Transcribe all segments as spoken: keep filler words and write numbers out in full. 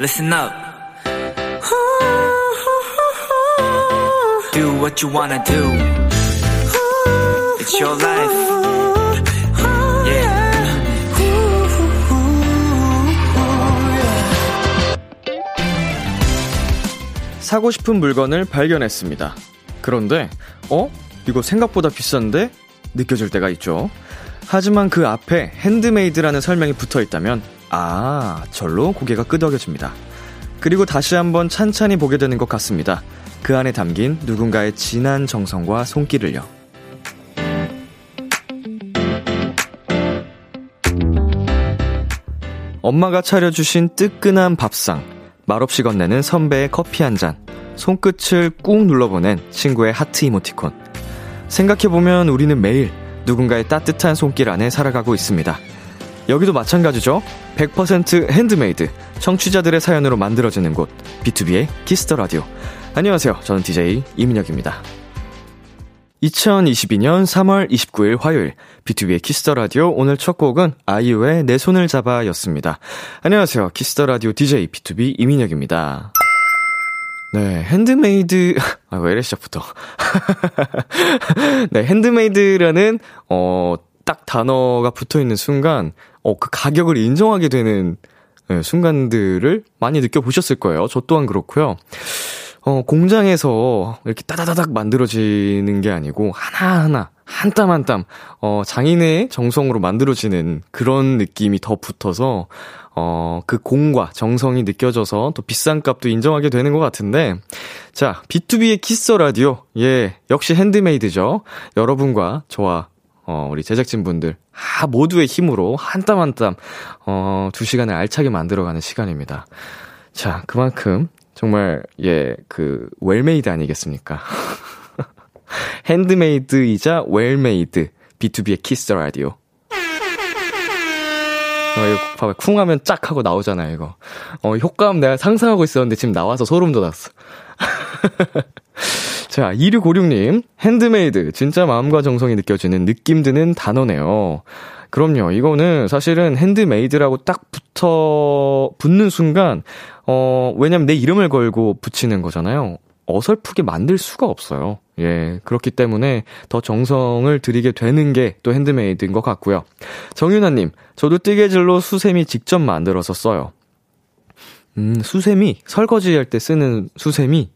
Listen up. Do what you wanna do. It's your life. Yeah. 사고 싶은 물건을 발견했습니다. 그런데 어? 이거 생각보다 비싼데? 느껴질 때가 있죠. 하지만 그 앞에 핸드메이드라는 설명이 붙어있다면 아, 절로 고개가 끄덕여집니다. 그리고 다시 한번 찬찬히 보게 되는 것 같습니다. 그 안에 담긴 누군가의 진한 정성과 손길을요. 엄마가 차려주신 뜨끈한 밥상, 말없이 건네는 선배의 커피 한 잔, 손끝을 꾹 눌러보낸 친구의 하트 이모티콘. 생각해보면 우리는 매일 누군가의 따뜻한 손길 안에 살아가고 있습니다. 여기도 마찬가지죠. 백 퍼센트 핸드메이드, 청취자들의 사연으로 만들어지는 곳, 비투비의 키스더라디오. 안녕하세요, 저는 디제이 이민혁입니다. 이천이십이 년 삼월 이십구일 화요일, 비투비의 키스더라디오. 오늘 첫 곡은 아이유의 내 손을 잡아 였습니다. 안녕하세요, 키스더라디오 디제이 비투비 이민혁입니다. 네, 핸드메이드, 아, 왜 이래, 시작부터. 네, 핸드메이드라는, 어, 딱 단어가 붙어 있는 순간, 어, 그 가격을 인정하게 되는, 네, 순간들을 많이 느껴보셨을 거예요. 저 또한 그렇고요. 어, 공장에서 이렇게 따다다닥 만들어지는 게 아니고, 하나하나, 한 땀 한 땀, 어, 장인의 정성으로 만들어지는 그런 느낌이 더 붙어서, 어, 그 공과 정성이 느껴져서 또 비싼 값도 인정하게 되는 것 같은데, 자, 비투비의 키스 라디오. 예, 역시 핸드메이드죠. 여러분과 저와, 어, 우리 제작진분들, 아, 모두의 힘으로 한 땀 한 땀, 어, 두 시간을 알차게 만들어가는 시간입니다. 자, 그만큼, 정말, 예, 그, 웰메이드 아니겠습니까? 핸드메이드이자 웰메이드, 비투비의 키스 라디오. 어, 이거 봐봐. 쿵 하면 짝 하고 나오잖아요, 이거. 어, 효과음 내가 상상하고 있었는데 지금 나와서 소름 돋았어. 자, 이육오육 님. 핸드메이드. 진짜 마음과 정성이 느껴지는, 느낌 드는 단어네요. 그럼요. 이거는 사실은 핸드메이드라고 딱 붙어, 붙는 순간, 어, 왜냐면 내 이름을 걸고 붙이는 거잖아요. 어설프게 만들 수가 없어요. 예, 그렇기 때문에 더 정성을 들이게 되는 게 또 핸드메이드인 것 같고요. 정윤아님, 저도 뜨개질로 수세미 직접 만들어서 써요. 음, 수세미, 설거지할 때 쓰는 수세미,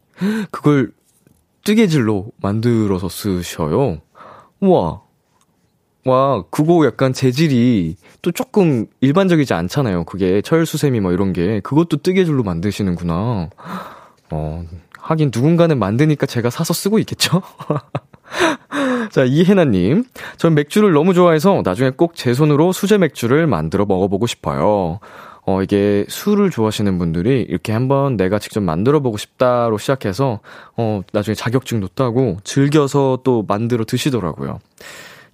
그걸 뜨개질로 만들어서 쓰셔요. 우와, 와, 그거 약간 재질이 또 조금 일반적이지 않잖아요. 그게 철 수세미 뭐 이런 게, 그것도 뜨개질로 만드시는구나. 어. 하긴 누군가는 만드니까 제가 사서 쓰고 있겠죠? 자, 이혜나님. 전 맥주를 너무 좋아해서 나중에 꼭 제 손으로 수제 맥주를 만들어 먹어보고 싶어요. 어, 이게 술을 좋아하시는 분들이 이렇게 한번 내가 직접 만들어보고 싶다로 시작해서, 어, 나중에 자격증도 따고 즐겨서 또 만들어 드시더라고요.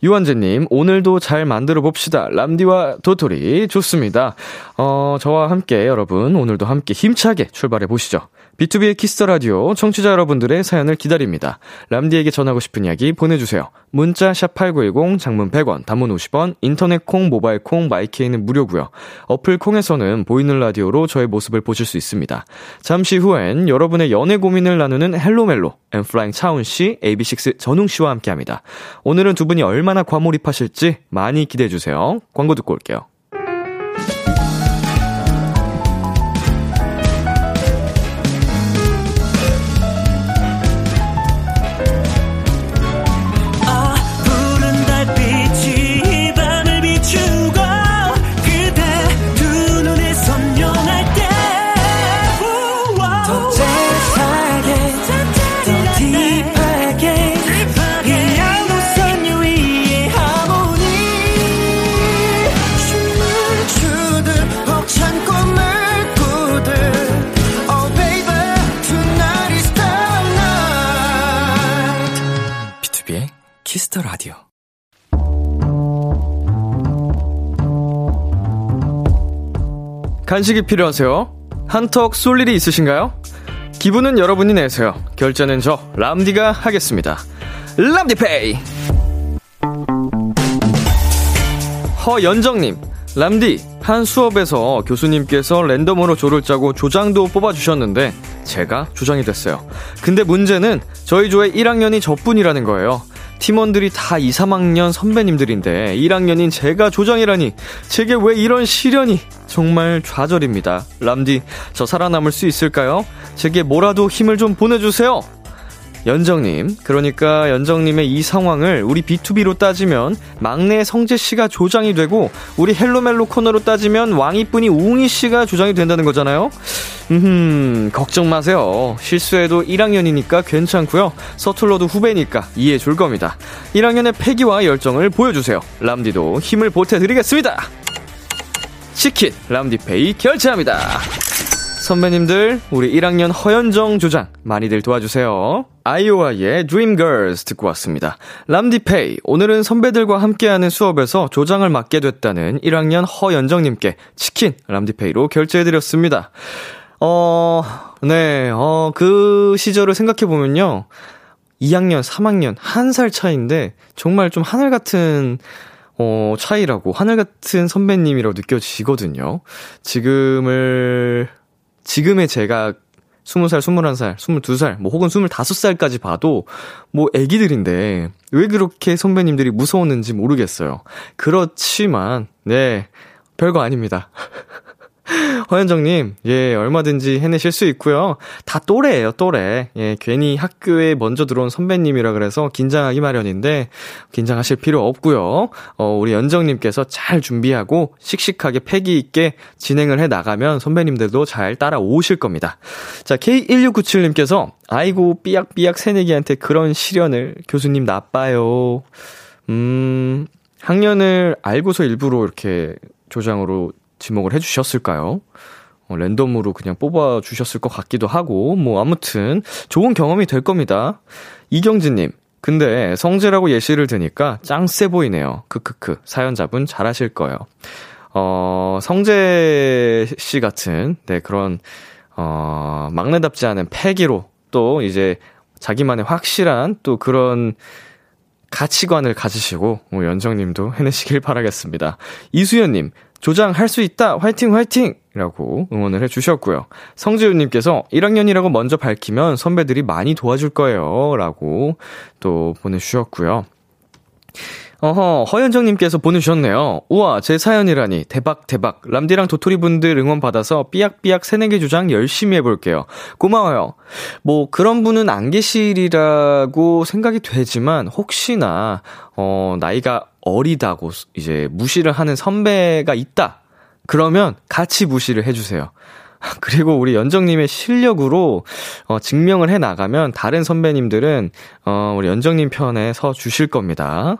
유한재님, 오늘도 잘 만들어봅시다. 람디와 도토리, 좋습니다. 어, 저와 함께 여러분, 오늘도 함께 힘차게 출발해보시죠. 비투비의 키스더라디오, 청취자 여러분들의 사연을 기다립니다. 람디에게 전하고 싶은 이야기 보내주세요. 문자 샵팔구일공, 장문 백 원, 단문 오십 원, 인터넷 콩, 모바일 콩, 마이케이는 무료고요. 어플 콩에서는 보이는 라디오로 저의 모습을 보실 수 있습니다. 잠시 후엔 여러분의 연애 고민을 나누는 헬로멜로, 엔플라잉 차훈 씨, 에이비식스 전웅 씨와 함께합니다. 오늘은 두 분이 얼마나 과몰입하실지 많이 기대해주세요. 광고 듣고 올게요. 라디오. 간식이 필요하세요? 한턱 쏠 일이 있으신가요? 기분은 여러분이 내세요. 결제는 저 람디가 하겠습니다. 람디페이. 허연정님, 람디 한 수업에서 교수님께서 랜덤으로 조를 짜고 조장도 뽑아주셨는데 제가 조장이 됐어요. 근데 문제는 저희 조의 일 학년이 저뿐이라는 거예요. 팀원들이 다 이, 삼학년 선배님들인데 일 학년인 제가 조장이라니, 제게 왜 이런 시련이. 정말 좌절입니다. 람디, 저 살아남을 수 있을까요? 제게 뭐라도 힘을 좀 보내주세요. 연정님, 그러니까 연정님의 이 상황을 우리 비투비로 따지면 막내 성재씨가 조장이 되고 우리 헬로멜로 코너로 따지면 왕이뿐이 웅이씨가 조장이 된다는 거잖아요. 음, 걱정 마세요. 실수해도 일 학년이니까 괜찮고요. 서툴러도 후배니까 이해해 줄 겁니다. 일 학년의 패기와 열정을 보여주세요. 람디도 힘을 보태드리겠습니다. 치킨 람디페이 결제합니다. 선배님들, 우리 일 학년 허연정 조장 많이들 도와주세요. 아이오아이의 드림걸스 듣고 왔습니다. 람디페이, 오늘은 선배들과 함께하는 수업에서 조장을 맡게 됐다는 일 학년 허연정님께 치킨 람디페이로 결제해드렸습니다. 어, 네, 어, 그 시절을 생각해보면요, 이 학년, 삼 학년 한 살 차이인데 정말 좀 하늘 같은 어, 차이라고, 하늘 같은 선배님이라고 느껴지거든요. 지금을 지금의 제가 스무 살, 스물한 살, 스물두 살, 뭐 혹은 스물다섯 살까지 봐도 뭐 애기들인데 왜 그렇게 선배님들이 무서웠는지 모르겠어요. 그렇지만 네, 별거 아닙니다. 허현정님, 예, 얼마든지 해내실 수 있고요. 다 또래예요, 또래. 예, 괜히 학교에 먼저 들어온 선배님이라 그래서 긴장하기 마련인데 긴장하실 필요 없고요. 어, 우리 연정님께서 잘 준비하고 씩씩하게 패기 있게 진행을 해 나가면 선배님들도 잘 따라오실 겁니다. 자, 케이 일육구칠님께서 아이고 삐약삐약 새내기한테 그런 시련을, 교수님 나빠요. 음, 학년을 알고서 일부러 이렇게 조장으로 지목을 해주셨을까요? 어, 랜덤으로 그냥 뽑아주셨을 것 같기도 하고, 뭐 아무튼 좋은 경험이 될 겁니다. 이경진님, 근데 성재라고 예시를 드니까 짱 세 보이네요. 크크크. 사연자분 잘하실 거예요. 어, 성재 씨 같은, 네, 그런 어, 막내답지 않은 패기로 또 이제 자기만의 확실한 또 그런 가치관을 가지시고 뭐 연정님도 해내시길 바라겠습니다. 이수연님, 조장할 수 있다, 화이팅 화이팅! 라고 응원을 해주셨고요. 성재윤님께서 일 학년이라고 먼저 밝히면 선배들이 많이 도와줄 거예요, 라고 또 보내주셨고요. 어허, 허현정님께서 보내주셨네요. 우와, 제 사연이라니, 대박 대박. 람디랑 도토리분들 응원받아서 삐약삐약 새내기 조장 열심히 해볼게요. 고마워요. 뭐 그런 분은 안 계시리라고 생각이 되지만 혹시나 어, 나이가 어리다고 이제 무시를 하는 선배가 있다 그러면 같이 무시를 해주세요. 그리고 우리 연정님의 실력으로 어, 증명을 해나가면 다른 선배님들은 어, 우리 연정님 편에 서 주실 겁니다.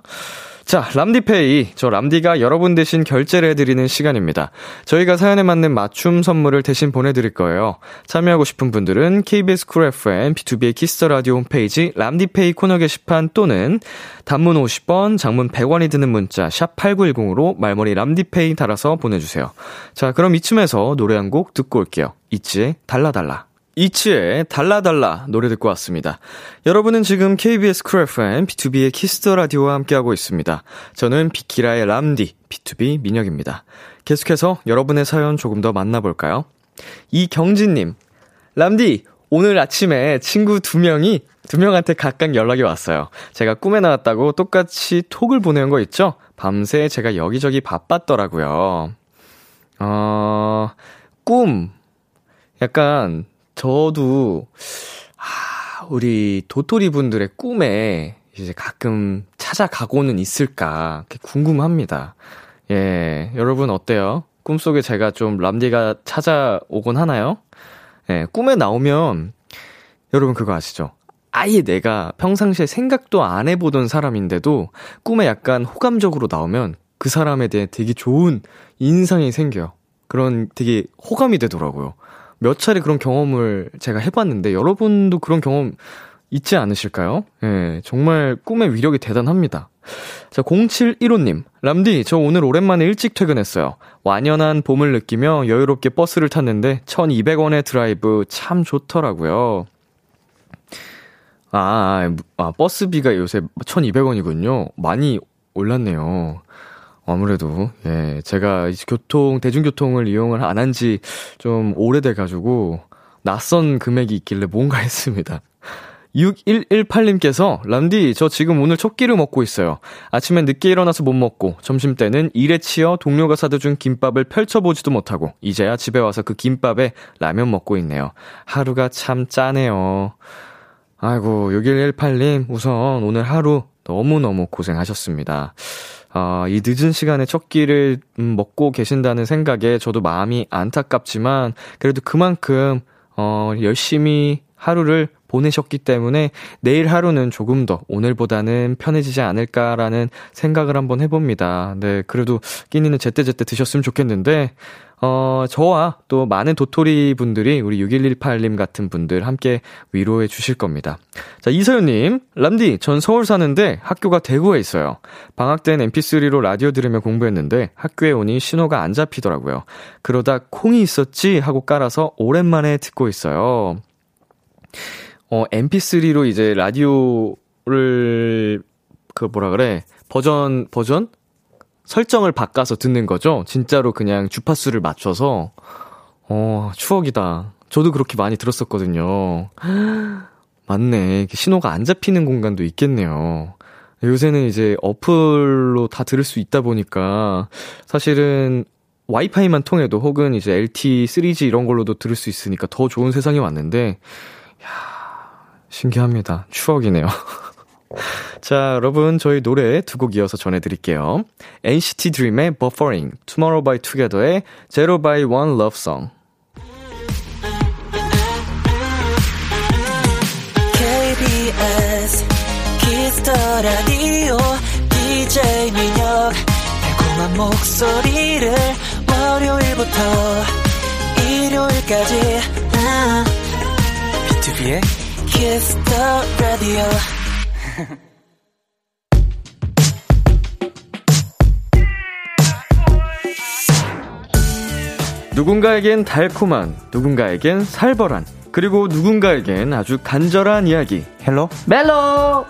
자, 람디페이, 저 람디가 여러분 대신 결제를 해드리는 시간입니다. 저희가 사연에 맞는 맞춤 선물을 대신 보내드릴 거예요. 참여하고 싶은 분들은 케이비에스 쿨 에프엠, 비투비의 키스더라디오 홈페이지 람디페이 코너 게시판 또는 단문 오십 원, 장문 백 원이 드는 문자 샵 팔구일공으로 말머리 람디페이 달아서 보내주세요. 자, 그럼 이쯤에서 노래 한 곡 듣고 올게요. 있지의 달라달라. 이치의 달라달라 노래 듣고 왔습니다. 여러분은 지금 케이비에스 쿨 에프엠, 비투비의 키스더 라디오와 함께하고 있습니다. 저는 비키라의 람디, 비투비 민혁입니다. 계속해서 여러분의 사연 조금 더 만나볼까요? 이경진님, 람디, 오늘 아침에 친구 두 명이 두 명한테 각각 연락이 왔어요. 제가 꿈에 나왔다고 똑같이 톡을 보내는 거 있죠? 밤새 제가 여기저기 바빴더라고요. 어, 꿈, 약간 저도, 아, 우리 도토리 분들의 꿈에 이제 가끔 찾아가고는 있을까, 궁금합니다. 예, 여러분 어때요? 꿈속에 제가 좀 람디가 찾아오곤 하나요? 예, 꿈에 나오면, 여러분 그거 아시죠? 아예 내가 평상시에 생각도 안 해보던 사람인데도 꿈에 약간 호감적으로 나오면 그 사람에 대해 되게 좋은 인상이 생겨요. 그런 되게 호감이 되더라고요. 몇 차례 그런 경험을 제가 해봤는데 여러분도 그런 경험 있지 않으실까요? 예, 정말 꿈의 위력이 대단합니다. 자, 공칠일오님, 람디, 저 오늘 오랜만에 일찍 퇴근했어요. 완연한 봄을 느끼며 여유롭게 버스를 탔는데 천이백 원의 드라이브 참 좋더라고요. 아, 아 버스비가 요새 천이백 원이군요. 많이 올랐네요. 아무래도, 예, 제가 교통, 대중교통을 이용을 안 한 지 좀 오래돼가지고, 낯선 금액이 있길래 뭔가 했습니다. 육일일팔님께서, 람디, 저 지금 오늘 첫끼를 먹고 있어요. 아침엔 늦게 일어나서 못 먹고, 점심때는 일에 치여 동료가 사다 준 김밥을 펼쳐보지도 못하고, 이제야 집에 와서 그 김밥에 라면 먹고 있네요. 하루가 참 짜네요. 아이고, 육일일팔님, 우선 오늘 하루 너무너무 고생하셨습니다. 아, 이 늦은 시간에 첫 끼를 먹고 계신다는 생각에 저도 마음이 안타깝지만, 그래도 그만큼, 어, 열심히 하루를 보내셨기 때문에 내일 하루는 조금 더 오늘보다는 편해지지 않을까라는 생각을 한번 해봅니다. 네, 그래도 끼니는 제때제때 드셨으면 좋겠는데, 어, 저와 또 많은 도토리 분들이 우리 육일일팔님 같은 분들 함께 위로해 주실 겁니다. 자, 이서윤님, 람디, 전 서울 사는데 학교가 대구에 있어요. 방학 땐 엠피쓰리로 라디오 들으며 공부했는데 학교에 오니 신호가 안 잡히더라고요. 그러다 콩이 있었지 하고 깔아서 오랜만에 듣고 있어요. 어, 엠피쓰리로 이제 라디오를, 그 뭐라 그래, 버전, 버전? 설정을 바꿔서 듣는 거죠? 진짜로 그냥 주파수를 맞춰서. 어, 추억이다. 저도 그렇게 많이 들었었거든요. 맞네. 신호가 안 잡히는 공간도 있겠네요. 요새는 이제 어플로 다 들을 수 있다 보니까 사실은 와이파이만 통해도 혹은 이제 엘티이, 쓰리지 이런 걸로도 들을 수 있으니까 더 좋은 세상이 왔는데, 야, 신기합니다. 추억이네요. 자, 여러분, 저희 노래 두 곡 이어서 전해드릴게요. 엔시티 DREAM의 Buffering, Tomorrow by Together의 Zero by One Love Song. 케이비에스 Kiss the Radio 디제이 민혁, 달콤한 목소리를 월요일부터 일요일까지 비투비의 Kiss the radio. 누군가에겐 달콤한, 누군가에겐 살벌한, 그리고 누군가에겐 아주 간절한 이야기. 헬로 멜로.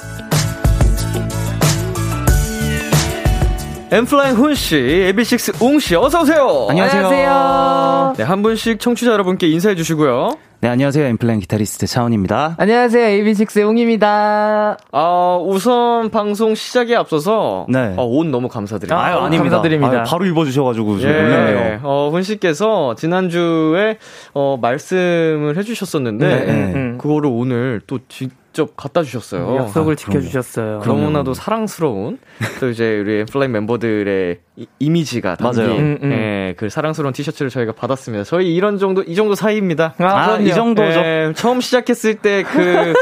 엔플라잉 훈씨, 에이비식스 웅씨, 어서오세요. 안녕하세요. 안녕하세요. 네, 한 분씩 청취자 여러분께 인사해주시고요. 네, 안녕하세요. 엔플라잉 기타리스트 차훈입니다. 안녕하세요. 에이비식스의 웅입니다. 아, 우선 방송 시작에 앞서서, 네, 아, 옷 너무 감사드립니다. 아유, 아닙니다. 감사드립니다. 아유, 바로 입어주셔가지고 지금 놀랐네요. 예, 어, 훈씨께서 지난주에 어, 말씀을 해주셨었는데, 네, 네, 네. 그거를 오늘 또 지, 직접 갖다 주셨어요. 약속을 아, 지켜주셨어요. 너무나도 사랑스러운 또 이제 우리 엔플라잉 멤버들의 이, 이미지가 담긴, 맞아요. 음, 음. 예, 그 사랑스러운 티셔츠를 저희가 받았습니다. 저희 이런 정도 이 정도 사이입니다. 아, 아 이 정도죠. 예, 처음 시작했을 때 그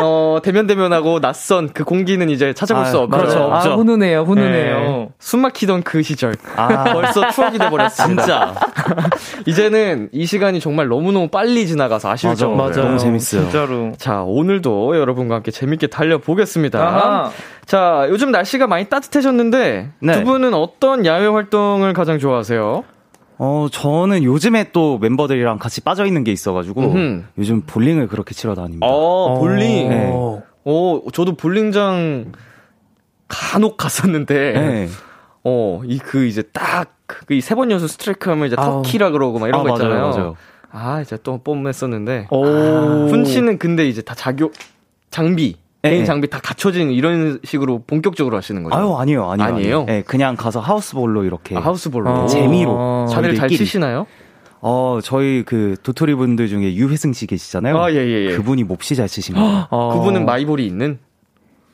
어, 대면 대면하고 낯선 그 공기는 이제 찾아볼 아, 수 없죠. 그렇죠, 없죠. 아, 훈훈해요, 훈훈해요. 예, 숨막히던 그 시절 아. 벌써 추억이 돼버렸습니다. 진짜. 이제는 이 시간이 정말 너무 너무 빨리 지나가서 아쉬울 정도예요. 맞아, 너무 재밌어요. 진짜로. 자, 오늘도 여러분과 함께 재밌게 달려보겠습니다. 아하. 자, 요즘 날씨가 많이 따뜻해졌는데, 네, 두 분은 어떤 야외 활동을 가장 좋아하세요? 어, 저는 요즘에 또 멤버들이랑 같이 빠져있는 게 있어가지고, 음흠, 요즘 볼링을 그렇게 치러 다닙니다. 어, 볼링? 네. 어, 저도 볼링장 간혹 갔었는데, 네, 어, 이 그 이제 딱, 그 이 세 번 연속 스트라이크 하면 이제 아우, 터키라 그러고 막 이런 아, 거 있잖아요. 맞아요, 맞아요. 아, 이제 또 뽐냈었는데. 훈치는 아, 근데 이제 다 자교, 장비, 네, 개인 장비 다 갖춰진 이런 식으로 본격적으로 하시는 거죠? 아유, 아니요, 아니요. 아니에요? 네, 그냥 가서 하우스볼로 이렇게. 아, 하우스볼로. 재미로. 자리를 잘 치시나요? 어, 저희 그 도토리 분들 중에 유회승 씨 계시잖아요. 아, 예, 예, 예. 그분이 몹시 잘 치신 거예요. 아. 그분은 마이볼이 있는?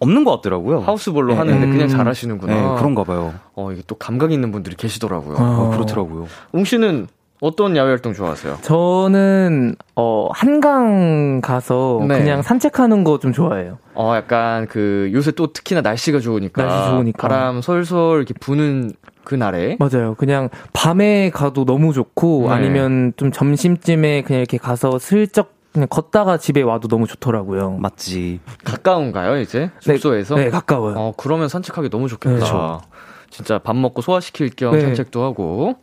없는 것 같더라고요. 하우스볼로, 네, 하는데 음, 그냥 잘 하시는구나. 네, 그런가 봐요. 어, 이게 또 감각 있는 분들이 계시더라고요. 어, 그렇더라고요. 웅 씨는 어떤 야외 활동 좋아하세요? 저는 어, 한강 가서, 네, 그냥 산책하는 거 좀 좋아해요. 어, 약간 그 요새 또 특히나 날씨가 좋으니까, 날씨 좋으니까 바람 솔솔 이렇게 부는 그 날에, 맞아요. 그냥 밤에 가도 너무 좋고, 네, 아니면 좀 점심쯤에 그냥 이렇게 가서 슬쩍 그냥 걷다가 집에 와도 너무 좋더라고요. 맞지. 가까운가요, 이제 숙소에서? 네, 네, 가까워요. 어, 그러면 산책하기 너무 좋겠다. 그렇죠. 진짜 밥 먹고 소화시킬 겸, 네, 산책도 하고.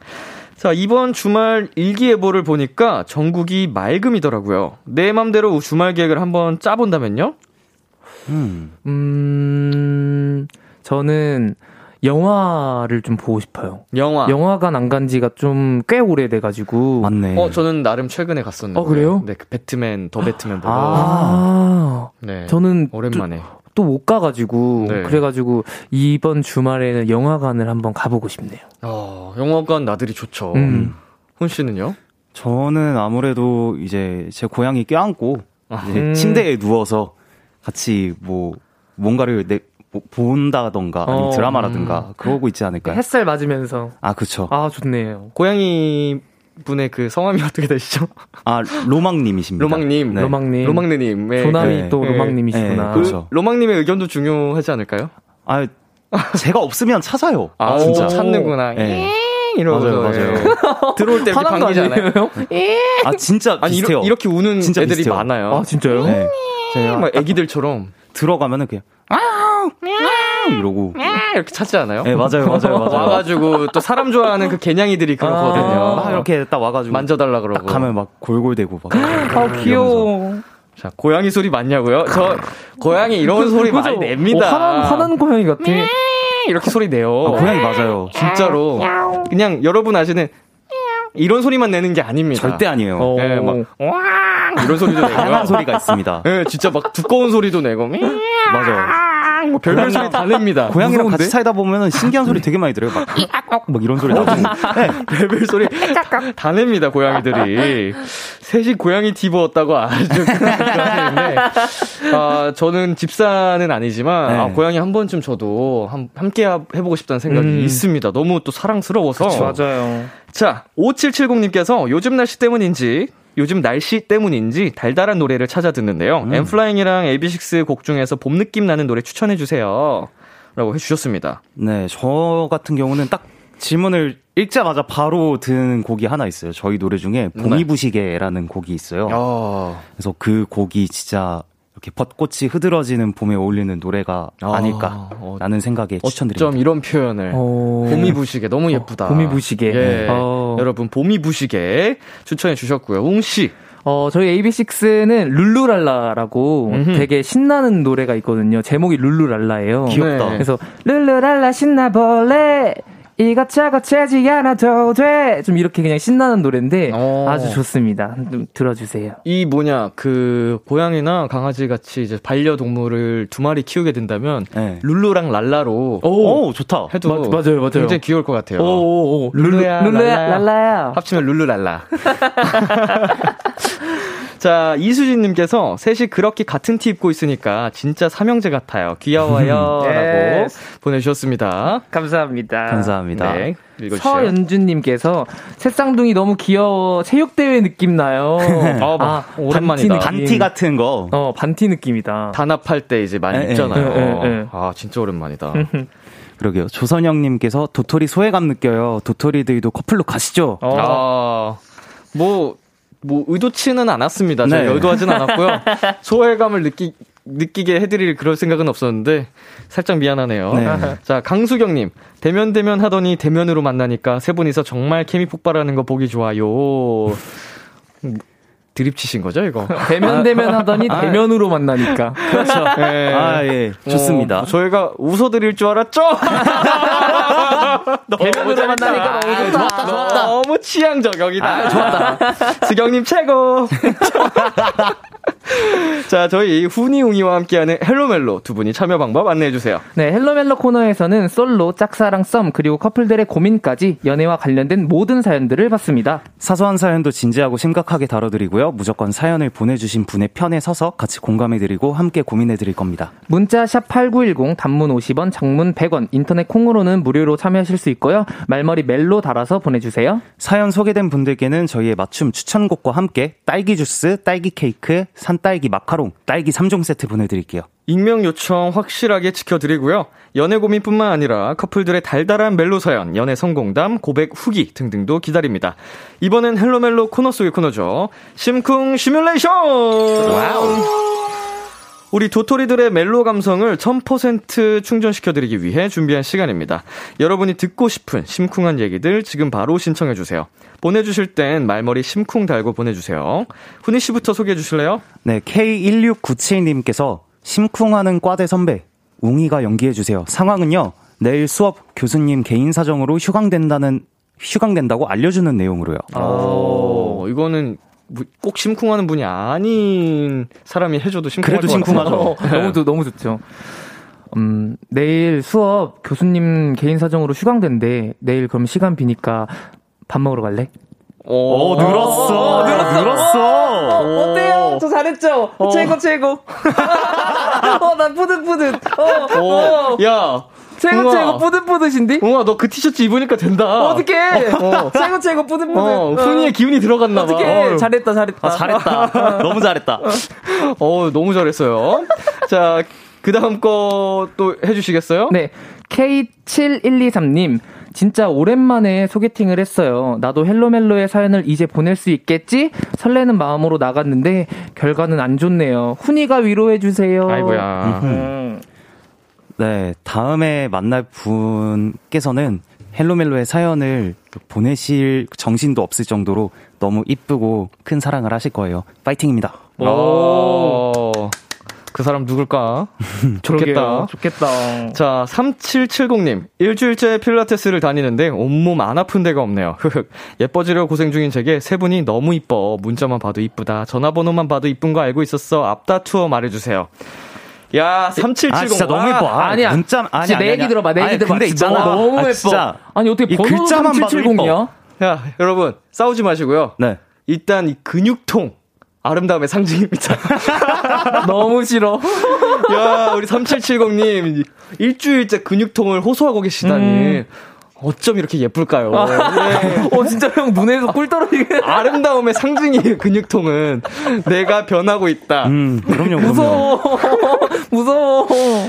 자, 이번 주말 일기예보를 보니까 전국이 맑음이더라고요. 내 맘대로 주말 계획을 한번 짜본다면요? 음, 음 저는 영화를 좀 보고 싶어요. 영화. 영화관 안 간 지가 좀 꽤 오래돼가지고. 맞네. 어, 저는 나름 최근에 갔었는데. 어, 그래요? 네, 그 배트맨, 더 배트맨 보고. 아. 네. 저는. 오랜만에. 또 못 가가지고. 네. 그래가지고 이번 주말에는 영화관을 한번 가보고 싶네요. 어, 영화관 나들이 좋죠. 음. 훈 씨는요? 저는 아무래도 이제 제 고양이 껴안고. 아. 이제 음. 침대에 누워서 같이 뭐, 뭔가를 내, 뭐 본다던가 아니면 어, 드라마라든가 음. 그러고 있지 않을까요? 햇살 맞으면서. 아, 그쵸. 아, 좋네요. 고양이 분의 그 성함이 어떻게 되시죠? 아, 로망님이십니다. 로망님. 네. 로망님. 로망네님. 조남이 네. 또 네. 로망님이시구나. 네. 그렇죠. 로망님의 의견도 중요하지 않을까요? 아, 제가 없으면 찾아요. 아, 진짜. 찾는구나. 네. 이러면서. 맞아요, 맞아요. 들어올 때 이렇게 반기잖아요. 아, 진짜 비슷해요. 아니, 이렇게 우는 진짜 애들이 비슷해요. 많아요. 아, 진짜요? 네. 제가 막 애기들처럼. 들어가면은 그냥. 이러고 이렇게 찾지 않아요? 네, 맞아요, 맞아요, 맞아요. 와가지고 또 사람 좋아하는 그 개냥이들이 그렇거든요. 아, 막 이렇게 딱 와가지고 만져달라 그러고 딱 가면 막 골골대고 막. 아, 귀여워. 자, 고양이 소리 맞냐고요? 저 고양이 이런 소리 많이 냅니다. 어, 화난, 화난 고양이 같아. 이렇게 소리 내요. 아, 고양이 맞아요. 진짜로. 그냥 여러분 아시는 이런 소리만 내는 게 아닙니다. 절대 아니에요. 오. 네, 막 이런 소리도 내고 강한 소리가 있습니다. 네, 진짜 막 두꺼운 소리도 내고. 맞아요. 뭐 별별 소리 다 냅니다. 고양이랑 같이 살다 보면 신기한 소리 되게 많이 들어요. 막, 막 이런 소리 나고. 네, 별별 소리 다 냅니다, 고양이들이. 셋이 고양이 뒤부었다고 아주. 아, 저는 집사는 아니지만, 네. 아, 고양이 한 번쯤 저도 함, 함께 해보고 싶다는 생각이 음. 있습니다. 너무 또 사랑스러워서. 그쵸, 맞아요. 자, 오칠칠공님께서 요즘 날씨 때문인지, 요즘 날씨 때문인지 달달한 노래를 찾아 듣는데요. 음. 엔플라잉이랑 에이비식스 곡 중에서 봄 느낌 나는 노래 추천해 주세요. 라고 해주셨습니다. 네, 저 같은 경우는 딱 질문을 읽자마자 바로 드는 곡이 하나 있어요. 저희 노래 중에 봄이 부시게라는 곡이 있어요. 어. 그래서 그 곡이 진짜 이렇게 벚꽃이 흐드러지는 봄에 어울리는 노래가 어. 아닐까라는 생각에 어. 추천드립니다. 어쩜 이런 표현을. 어. 봄이 부시게 너무 예쁘다. 어. 봄이 부시게. 예. 어. 여러분 봄이 부시게 추천해 주셨고요. 홍씨. 어, 저희 에이비식스는 룰루랄라라고 음흠. 되게 신나는 노래가 있거든요. 제목이 룰루랄라예요. 귀엽다. 네. 그래서 룰루랄라 신나볼래 이것저것 재지 않아도 돼. 좀 이렇게 그냥 신나는 노래인데 오. 아주 좋습니다. 좀 들어주세요. 이 뭐냐 그 고양이나 강아지 같이 이제 반려동물을 두 마리 키우게 된다면 네. 룰루랑 랄라로 오, 오 좋다. 해도 마, 맞아요, 맞아요. 굉장히 귀여울 것 같아요. 오, 오, 룰루야, 룰루야, 랄라야. 합치면 룰루랄라. 자, 이수진님께서 셋이 그렇게 같은 티 입고 있으니까 진짜 삼형제 같아요. 귀여워요. 네. 라고 보내주셨습니다. 감사합니다. 감사합니다. 네, 서연준님께서 새쌍둥이 너무 귀여워. 체육대회 느낌 나요. 어, 아, 오랜만이다. 반티, 반티 같은 거. 어, 반티 느낌이다. 단합할 때 이제 많이 에, 있잖아요. 에, 에, 에. 아, 진짜 오랜만이다. 그러게요. 조선영님께서 도토리 소외감 느껴요. 도토리들도 커플로 가시죠. 어. 아, 뭐... 뭐 의도치는 않았습니다. 제가 네. 의도하진 않았고요. 소외감을 느끼 느끼게 해드릴 그럴 생각은 없었는데 살짝 미안하네요. 네. 자, 강수경님 대면 대면 하더니 대면으로 만나니까 세 분이서 정말 케미 폭발하는 거 보기 좋아요. 드립 치신 거죠 이거? 대면 대면 하더니 아, 대면으로 만나니까. 그렇죠. 네. 아, 예. 좋습니다. 어, 저희가 웃어드릴 줄 알았죠? 대면으로 만나니까 너무 좋다. 좋았다, 좋았다. 너무 취향 저격이다. 아, 좋았다. 수경님 최고. 자, 저희 후니웅이와 함께하는 헬로멜로 두 분이 참여 방법 안내해주세요. 네, 헬로멜로 코너에서는 솔로, 짝사랑, 썸 그리고 커플들의 고민까지 연애와 관련된 모든 사연들을 받습니다. 사소한 사연도 진지하고 심각하게 다뤄드리고요. 무조건 사연을 보내주신 분의 편에 서서 같이 공감해드리고 함께 고민해드릴 겁니다. 문자 샵 팔구일공, 단문 오십 원, 장문 백 원, 인터넷 콩으로는 무료로 참여하실 수 있고요. 말머리 멜로 달아서 보내주세요. 사연 소개된 분들께는 저희의 맞춤 추천곡과 함께 딸기 주스, 딸기 케이크, 산딸기 마카롱, 딸기 삼 종 세트 보내드릴게요. 익명 요청 확실하게 지켜드리고요. 연애 고민뿐만 아니라 커플들의 달달한 멜로 사연, 연애 성공담, 고백 후기 등등도 기다립니다. 이번엔 헬로멜로 코너 속의 코너죠. 심쿵 시뮬레이션! 와우! 우리 도토리들의 멜로 감성을 천 퍼센트 충전시켜드리기 위해 준비한 시간입니다. 여러분이 듣고 싶은 심쿵한 얘기들 지금 바로 신청해주세요. 보내주실 땐 말머리 심쿵 달고 보내주세요. 훈이 씨부터 소개해주실래요? 네, 케이 일육구칠님께서 심쿵하는 과대 선배, 웅이가 연기해주세요. 상황은요. 내일 수업 교수님 개인 사정으로 휴강된다는 휴강된다고 알려주는 내용으로요. 아, 이거는 꼭 심쿵하는 분이 아닌 사람이 해줘도 심쿵할 것 같아요. 그래도 심쿵하죠. 너무, 너무 좋죠. 음, 내일 수업 교수님 개인 사정으로 휴강된대. 내일 그럼 시간 비니까 밥 먹으러 갈래? 오, 오 늘었어. 오, 늘었어. 늘었어. 오, 어때요? 저 잘했죠? 어. 최고, 최고. 어, 난 뿌듯뿌듯. 어, 어. 야. 최고, 웅아. 최고, 뿌듯뿌듯인데? 웅아, 너 그 티셔츠 입으니까 된다. 어떡해. 어. 최고, 최고, 뿌듯뿌듯. 어, 훈이의 기운이 들어갔나 봐. 어떡해. 잘했다, 잘했다. 아, 잘했다. 너무 잘했다. 어, 너무 잘했어요. 자, 그 다음 거 또 해주시겠어요? 네. 케이 칠일이삼 님. 진짜 오랜만에 소개팅을 했어요. 나도 헬로멜로의 사연을 이제 보낼 수 있겠지? 설레는 마음으로 나갔는데 결과는 안 좋네요. 훈이가 위로해주세요. 아이고야. 네, 다음에 만날 분께서는 헬로멜로의 사연을 보내실 정신도 없을 정도로 너무 이쁘고 큰 사랑을 하실 거예요. 파이팅입니다. 오. 그 사람 누굴까? 좋겠다. 좋겠다. 자, 삼칠칠공 님. 일주일째 필라테스를 다니는데 온몸 안 아픈 데가 없네요. 예뻐지려 고생 중인 제게 세 분이 너무 이뻐. 문자만 봐도 이쁘다. 전화번호만 봐도 이쁜 거 알고 있었어. 앞다투어 말해주세요. 야, 삼칠칠공. 아, 진짜 너무 예뻐. 아, 아니야. 문자, 아니, 진짜 아니, 내 얘기 들어봐. 내 얘기 들어봐. 근데 있잖아. 너무, 너무 아, 예뻐. 아니, 어떻게 번호 삼칠칠공이야? 야, 여러분. 싸우지 마시고요. 네. 일단 이 근육통. 아름다움의 상징입니다. 너무 싫어. 야, 우리 삼칠칠공 님 일주일째 근육통을 호소하고 계시다니. 음. 어쩜 이렇게 예쁠까요? 아, 네. 어, 진짜 형 눈에서 꿀 떨어지게. 아름다움의 상징이에요, 근육통은. 내가 변하고 있다. 음, 그럼요, 그럼요. 무서워. 무서워.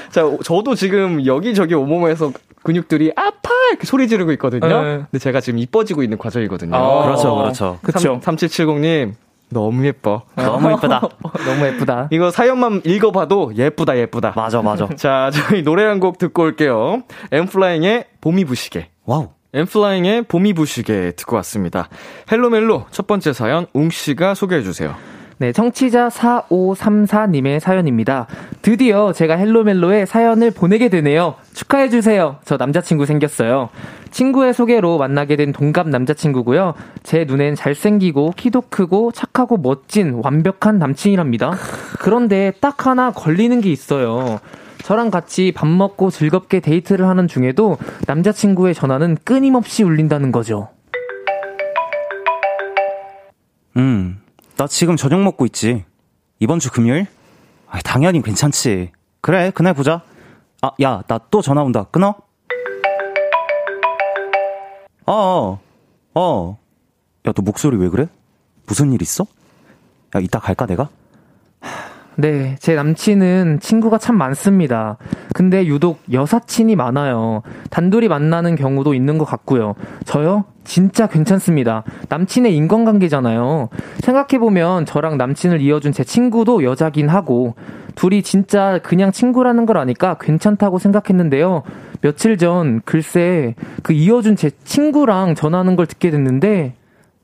자, 저도 지금 여기저기 온몸에서 근육들이 아파! 이렇게 소리 지르고 있거든요. 네. 근데 제가 지금 이뻐지고 있는 과정이거든요. 아, 그렇죠, 그렇죠. 그쵸. 삼칠칠공 님. 너무 예뻐. 너무 예쁘다. 너무 예쁘다. 이거 사연만 읽어봐도 예쁘다, 예쁘다. 맞아, 맞아. 자, 저희 노래 한 곡 듣고 올게요. 엔플라잉의 봄이 부시게. 와우. 엔플라잉의 봄이 부시게 듣고 왔습니다. 헬로멜로 첫 번째 사연, 웅씨가 소개해주세요. 네, 청취자 사오삼사 님의 사연입니다. 드디어 제가 헬로멜로에 사연을 보내게 되네요. 축하해주세요. 저 남자친구 생겼어요. 친구의 소개로 만나게 된 동갑 남자친구고요. 제 눈엔 잘생기고 키도 크고 착하고 멋진 완벽한 남친이랍니다. 그런데 딱 하나 걸리는 게 있어요. 저랑 같이 밥 먹고 즐겁게 데이트를 하는 중에도 남자친구의 전화는 끊임없이 울린다는 거죠. 음, 나 지금 저녁 먹고 있지. 이번 주 금요일? 아이, 당연히 괜찮지. 그래, 그날 보자. 아, 야, 나 또 전화 온다. 끊어. 어어 어. 야, 너 목소리 왜 그래? 무슨 일 있어? 야, 이따 갈까 내가? 네, 제 남친은 친구가 참 많습니다. 근데 유독 여사친이 많아요. 단둘이 만나는 경우도 있는 것 같고요. 저요? 진짜 괜찮습니다. 남친의 인간관계잖아요. 생각해보면 저랑 남친을 이어준 제 친구도 여자긴 하고 둘이 진짜 그냥 친구라는 걸 아니까 괜찮다고 생각했는데요. 며칠 전 글쎄 그 이어준 제 친구랑 전화하는 걸 듣게 됐는데,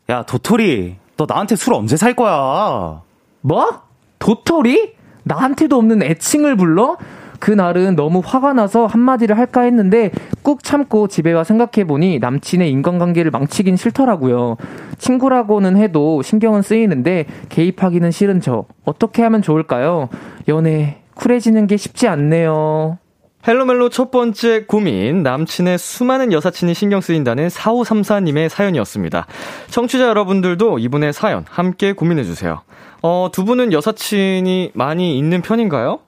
야, 도토리, 너 나한테 술 언제 살 거야? 뭐? 도토리? 나한테도 없는 애칭을 불러? 그날은 너무 화가 나서 한마디를 할까 했는데 꾹 참고 집에 와 생각해보니 남친의 인간관계를 망치긴 싫더라고요. 친구라고는 해도 신경은 쓰이는데 개입하기는 싫은 저. 어떻게 하면 좋을까요? 연애 쿨해지는 게 쉽지 않네요. 헬로멜로 첫 번째 고민, 남친의 수많은 여사친이 신경 쓰인다는 사오삼사 님의 사연이었습니다. 청취자 여러분들도 이분의 사연 함께 고민해주세요. 어, 두 분은 여사친이 많이 있는 편인가요?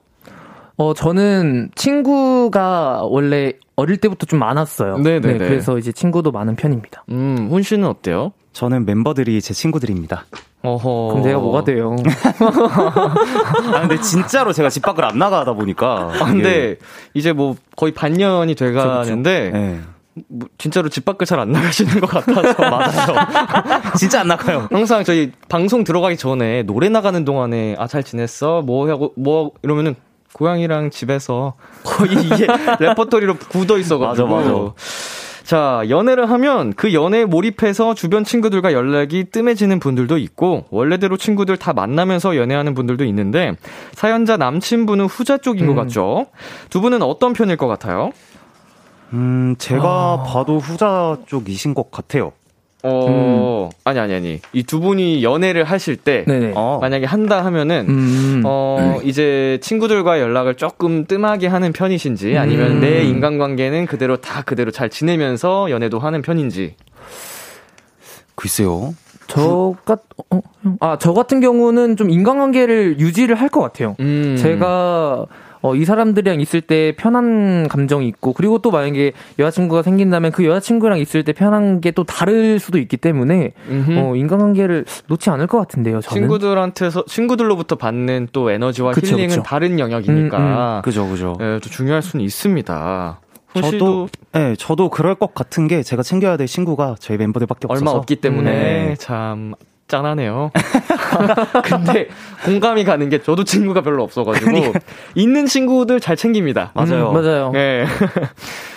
어, 저는 친구가 원래 어릴 때부터 좀 많았어요. 네네네. 네, 그래서 이제 친구도 많은 편입니다. 음, 훈 씨는 어때요? 저는 멤버들이 제 친구들입니다. 어허. 그럼 내가 뭐가 돼요? 아, 근데 진짜로 제가 집 밖을 안 나가다 보니까. 아, 근데 이제 뭐 거의 반년이 돼가는데. 네. 진짜로 집 밖을 잘 안 나가시는 것 같아서. 맞아요. 진짜 안 나가요. 항상 저희 방송 들어가기 전에 노래 나가는 동안에 아, 잘 지냈어? 뭐 하고, 뭐 이러면은 고양이랑 집에서 거의 이게 레퍼토리로 굳어 있어가지고. 맞아, 맞아. 자, 연애를 하면 그 연애에 몰입해서 주변 친구들과 연락이 뜸해지는 분들도 있고 원래대로 친구들 다 만나면서 연애하는 분들도 있는데 사연자 남친분은 후자 쪽인 음. 것 같죠? 두 분은 어떤 편일 것 같아요? 음, 제가 아. 봐도 후자 쪽이신 것 같아요. 어, 음. 아니, 아니, 아니. 이 두 분이 연애를 하실 때, 어. 만약에 한다 하면은, 음. 어, 음. 이제 친구들과 연락을 조금 뜸하게 하는 편이신지, 아니면 음. 내 인간관계는 그대로 다 그대로 잘 지내면서 연애도 하는 편인지. 글쎄요. 저, 같, 어, 아, 저 같은 경우는 좀 인간관계를 유지를 할 것 같아요. 음. 제가, 어, 이 사람들이랑 있을 때 편한 감정이 있고, 그리고 또 만약에 여자친구가 생긴다면 그 여자친구랑 있을 때 편한 게 또 다를 수도 있기 때문에, 음흠. 어, 인간관계를 놓지 않을 것 같은데요, 저는. 친구들한테서, 친구들로부터 받는 또 에너지와 그쵸, 힐링은 그쵸. 다른 영역이니까. 음, 음. 그죠, 그죠. 예, 또 중요할 수는 있습니다. 저도, 예, 네, 저도 그럴 것 같은 게 제가 챙겨야 될 친구가 저희 멤버들밖에 없어서. 얼마 없기 때문에 네. 참. 짠하네요. 근데 공감이 가는 게 저도 친구가 별로 없어가지고 그러니까. 있는 친구들 잘 챙깁니다. 맞아요. 음, 맞아요. 네.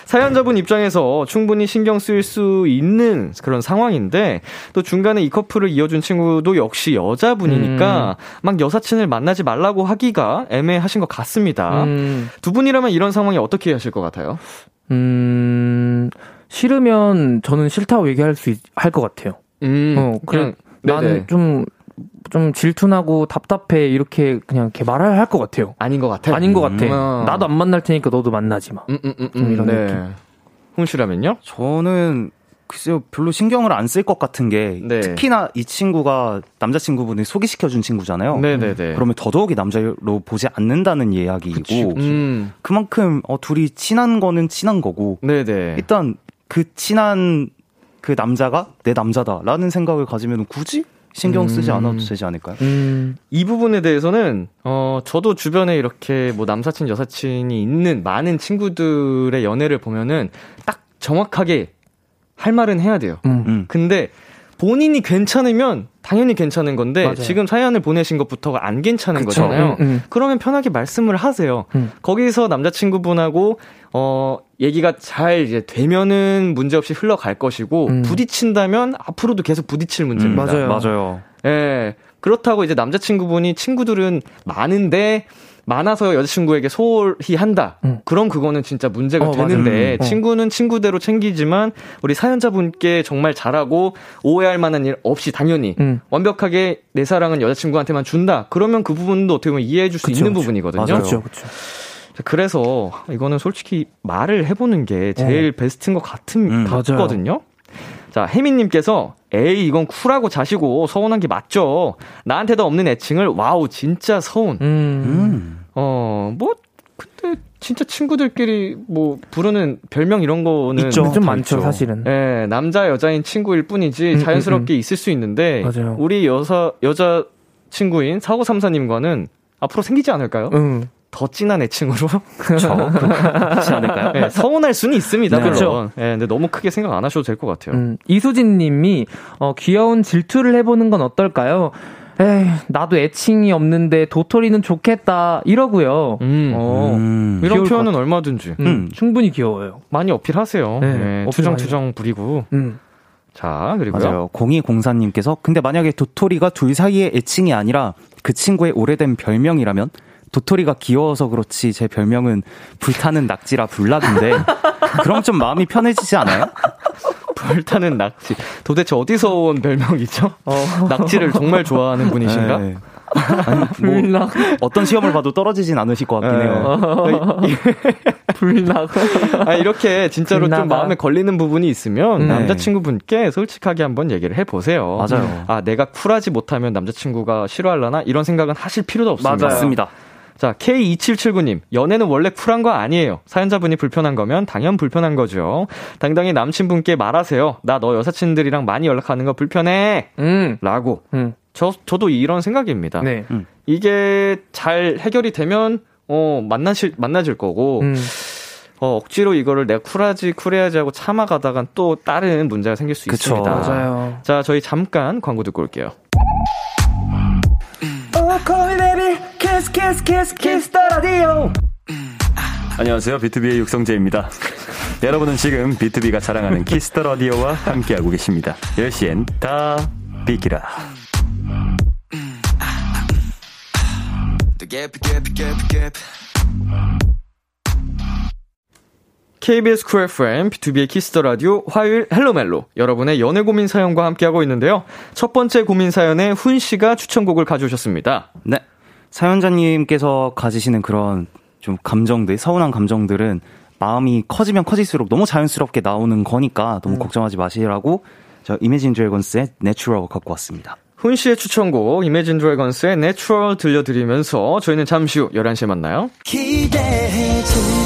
사연자분 입장에서 충분히 신경 쓸 수 있는 그런 상황인데 또 중간에 이 커플을 이어준 친구도 역시 여자분이니까 음. 막 여사친을 만나지 말라고 하기가 애매하신 것 같습니다. 음. 두 분이라면 이런 상황에 어떻게 하실 것 같아요? 음, 싫으면 저는 싫다고 얘기할 수, 할 것 같아요. 음, 어, 그냥. 나는 좀, 좀 질투나고 답답해 이렇게 그냥 이렇게 말을 할 것 같아요. 아닌 것 같아. 아닌 것 같아. 음. 나도 안 만날 테니까 너도 만나지 마. 음, 음, 음, 음, 이런 네. 느낌. 훈 씨라면요? 저는 글쎄요 별로 신경을 안 쓸 것 같은 게 네. 특히나 이 친구가 남자친구분이 소개시켜준 친구잖아요. 네네네. 네, 네. 그러면 더더욱이 남자로 보지 않는다는 이야기이고 그치, 그치. 음. 그만큼 어, 둘이 친한 거는 친한 거고. 네네. 네. 일단 그 친한 그 남자가 내 남자다라는 생각을 가지면 굳이 신경 쓰지 않아도 음. 되지 않을까요? 음. 이 부분에 대해서는 어, 저도 주변에 이렇게 뭐 남사친, 여사친이 있는 많은 친구들의 연애를 보면은 딱 정확하게 할 말은 해야 돼요. 음. 음. 근데 본인이 괜찮으면 당연히 괜찮은 건데 맞아요. 지금 사연을 보내신 것부터가 안 괜찮은 그쵸? 거잖아요. 음, 음. 그러면 편하게 말씀을 하세요. 음. 거기서 남자친구분하고 어, 얘기가 잘 이제 되면은 문제없이 흘러갈 것이고 음. 부딪힌다면 앞으로도 계속 부딪힐 문제입니다. 음, 맞아요. 맞아요. 예, 그렇다고 이제 남자친구분이 친구들은 많은데 많아서 여자친구에게 소홀히 한다. 응. 그럼 그거는 진짜 문제가 어, 되는데 음, 친구는 어. 친구대로 챙기지만 우리 사연자분께 정말 잘하고 오해할 만한 일 없이 당연히 응. 완벽하게 내 사랑은 여자친구한테만 준다. 그러면 그 부분도 어떻게 보면 이해해 줄 수 있는 그쵸. 부분이거든요. 그렇죠. 그렇죠. 그래서 이거는 솔직히 말을 해보는 게 제일 어. 베스트인 것 같은, 음, 같거든요. 맞아요. 자, 혜민님께서 에이 이건 쿨하고 자시고 서운한 게 맞죠. 나한테도 없는 애칭을 와우 진짜 서운. 음. 어, 뭐 근데 진짜 친구들끼리 뭐 부르는 별명 이런 거는 있죠. 좀 많죠 있죠. 사실은. 예, 남자 여자인 친구일 뿐이지 음, 자연스럽게 음, 음. 있을 수 있는데 맞아요. 우리 여사 여자 친구인 사오삼사님과는 앞으로 생기지 않을까요? 음. 더 진한 애칭으로 그렇죠. 그렇지 않을까요? 네, 서운할 수는 있습니다. 네, 그렇죠. 네, 근데 너무 크게 생각 안 하셔도 될 것 같아요. 음, 이수진님이 어, 귀여운 질투를 해보는 건 어떨까요? 에이, 나도 애칭이 없는데 도토리는 좋겠다 이러고요. 음, 어, 음, 이런 표현은 얼마든지 음, 음. 충분히 귀여워요. 많이 어필하세요. 네, 네, 투정투정 부리고. 음. 자, 그리고요. 맞아요. 공이공사님께서 근데 만약에 도토리가 둘 사이의 애칭이 아니라 그 친구의 오래된 별명이라면. 도토리가 귀여워서 그렇지 제 별명은 불타는 낙지라 불낙인데 그럼 좀 마음이 편해지지 않아요? 불타는 낙지 도대체 어디서 온 별명이죠? 어. 낙지를 정말 좋아하는 분이신가? 네. 아니, 불낙 뭐 어떤 시험을 봐도 떨어지진 않으실 것 같긴 해요. 불낙 아, 이렇게 진짜로 불나가. 좀 마음에 걸리는 부분이 있으면 네. 남자친구분께 솔직하게 한번 얘기를 해보세요. 맞아요. 아 내가 쿨하지 못하면 남자친구가 싫어하려나 이런 생각은 하실 필요도 없습니다. 맞습니다. 자, 케이 이칠칠구님 연애는 원래 쿨한 거 아니에요. 사연자분이 불편한 거면 당연 불편한 거죠. 당당히 남친분께 말하세요. 나 너 여사친들이랑 많이 연락하는 거 불편해 음. 라고 음. 저, 저도 이런 생각입니다. 네. 음. 이게 잘 해결이 되면 어, 만나실, 만나질 거고 음. 어, 억지로 이거를 내가 쿨하지 쿨해야지 하고 참아가다간 또 다른 문제가 생길 수 그쵸. 있습니다. 맞아요. 자, 저희 잠깐 광고 듣고 올게요. 키스 키스 키스 키스 더 라디오 안녕하세요 비투비의 육성재입니다. 여러분은 지금 비투비가 자랑하는 키스 더 라디오와 함께하고 계십니다. 열 시엔 다 비키라. 케이비에스 Cool 에프엠, 비투비의 키스더라디오 화요일 헬로멜로 여러분의 연애 고민 사연과 함께하고 있는데요. 첫 번째 고민 사연에 훈 씨가 추천곡을 가져오셨습니다. 네, 사연자님께서 가지시는 그런 좀 감정들, 서운한 감정들은 마음이 커지면 커질수록 너무 자연스럽게 나오는 거니까 너무 음. 걱정하지 마시라고 저 이매진 드래곤스의 내추럴 갖고 왔습니다. 훈 씨의 추천곡 이매진 드래곤스의 내추럴 들려드리면서 저희는 잠시 후 열한 시에 만나요. 기대해주면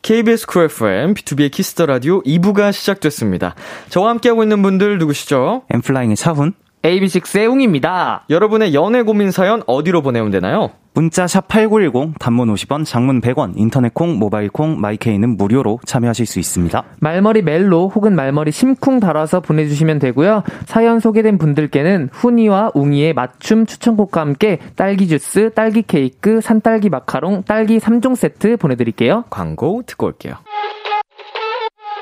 케이비에스 Cool 에프엠, 비투비의 키스더라디오 이 부가 시작됐습니다. 저와 함께하고 있는 분들 누구시죠? 엔플라잉의 차훈, 에이비식스의 웅입니다. 여러분의 연애 고민 사연 어디로 보내면 되나요? 문자 샵 팔구일공, 단문 오십 원, 장문 백 원, 인터넷 콩, 모바일 콩, 마이케이는 무료로 참여하실 수 있습니다. 말머리 멜로 혹은 말머리 심쿵 달아서 보내주시면 되고요. 사연 소개된 분들께는 훈이와 웅이의 맞춤 추천곡과 함께 딸기 주스, 딸기 케이크, 산딸기 마카롱, 딸기 삼 종 세트 보내드릴게요. 광고 듣고 올게요.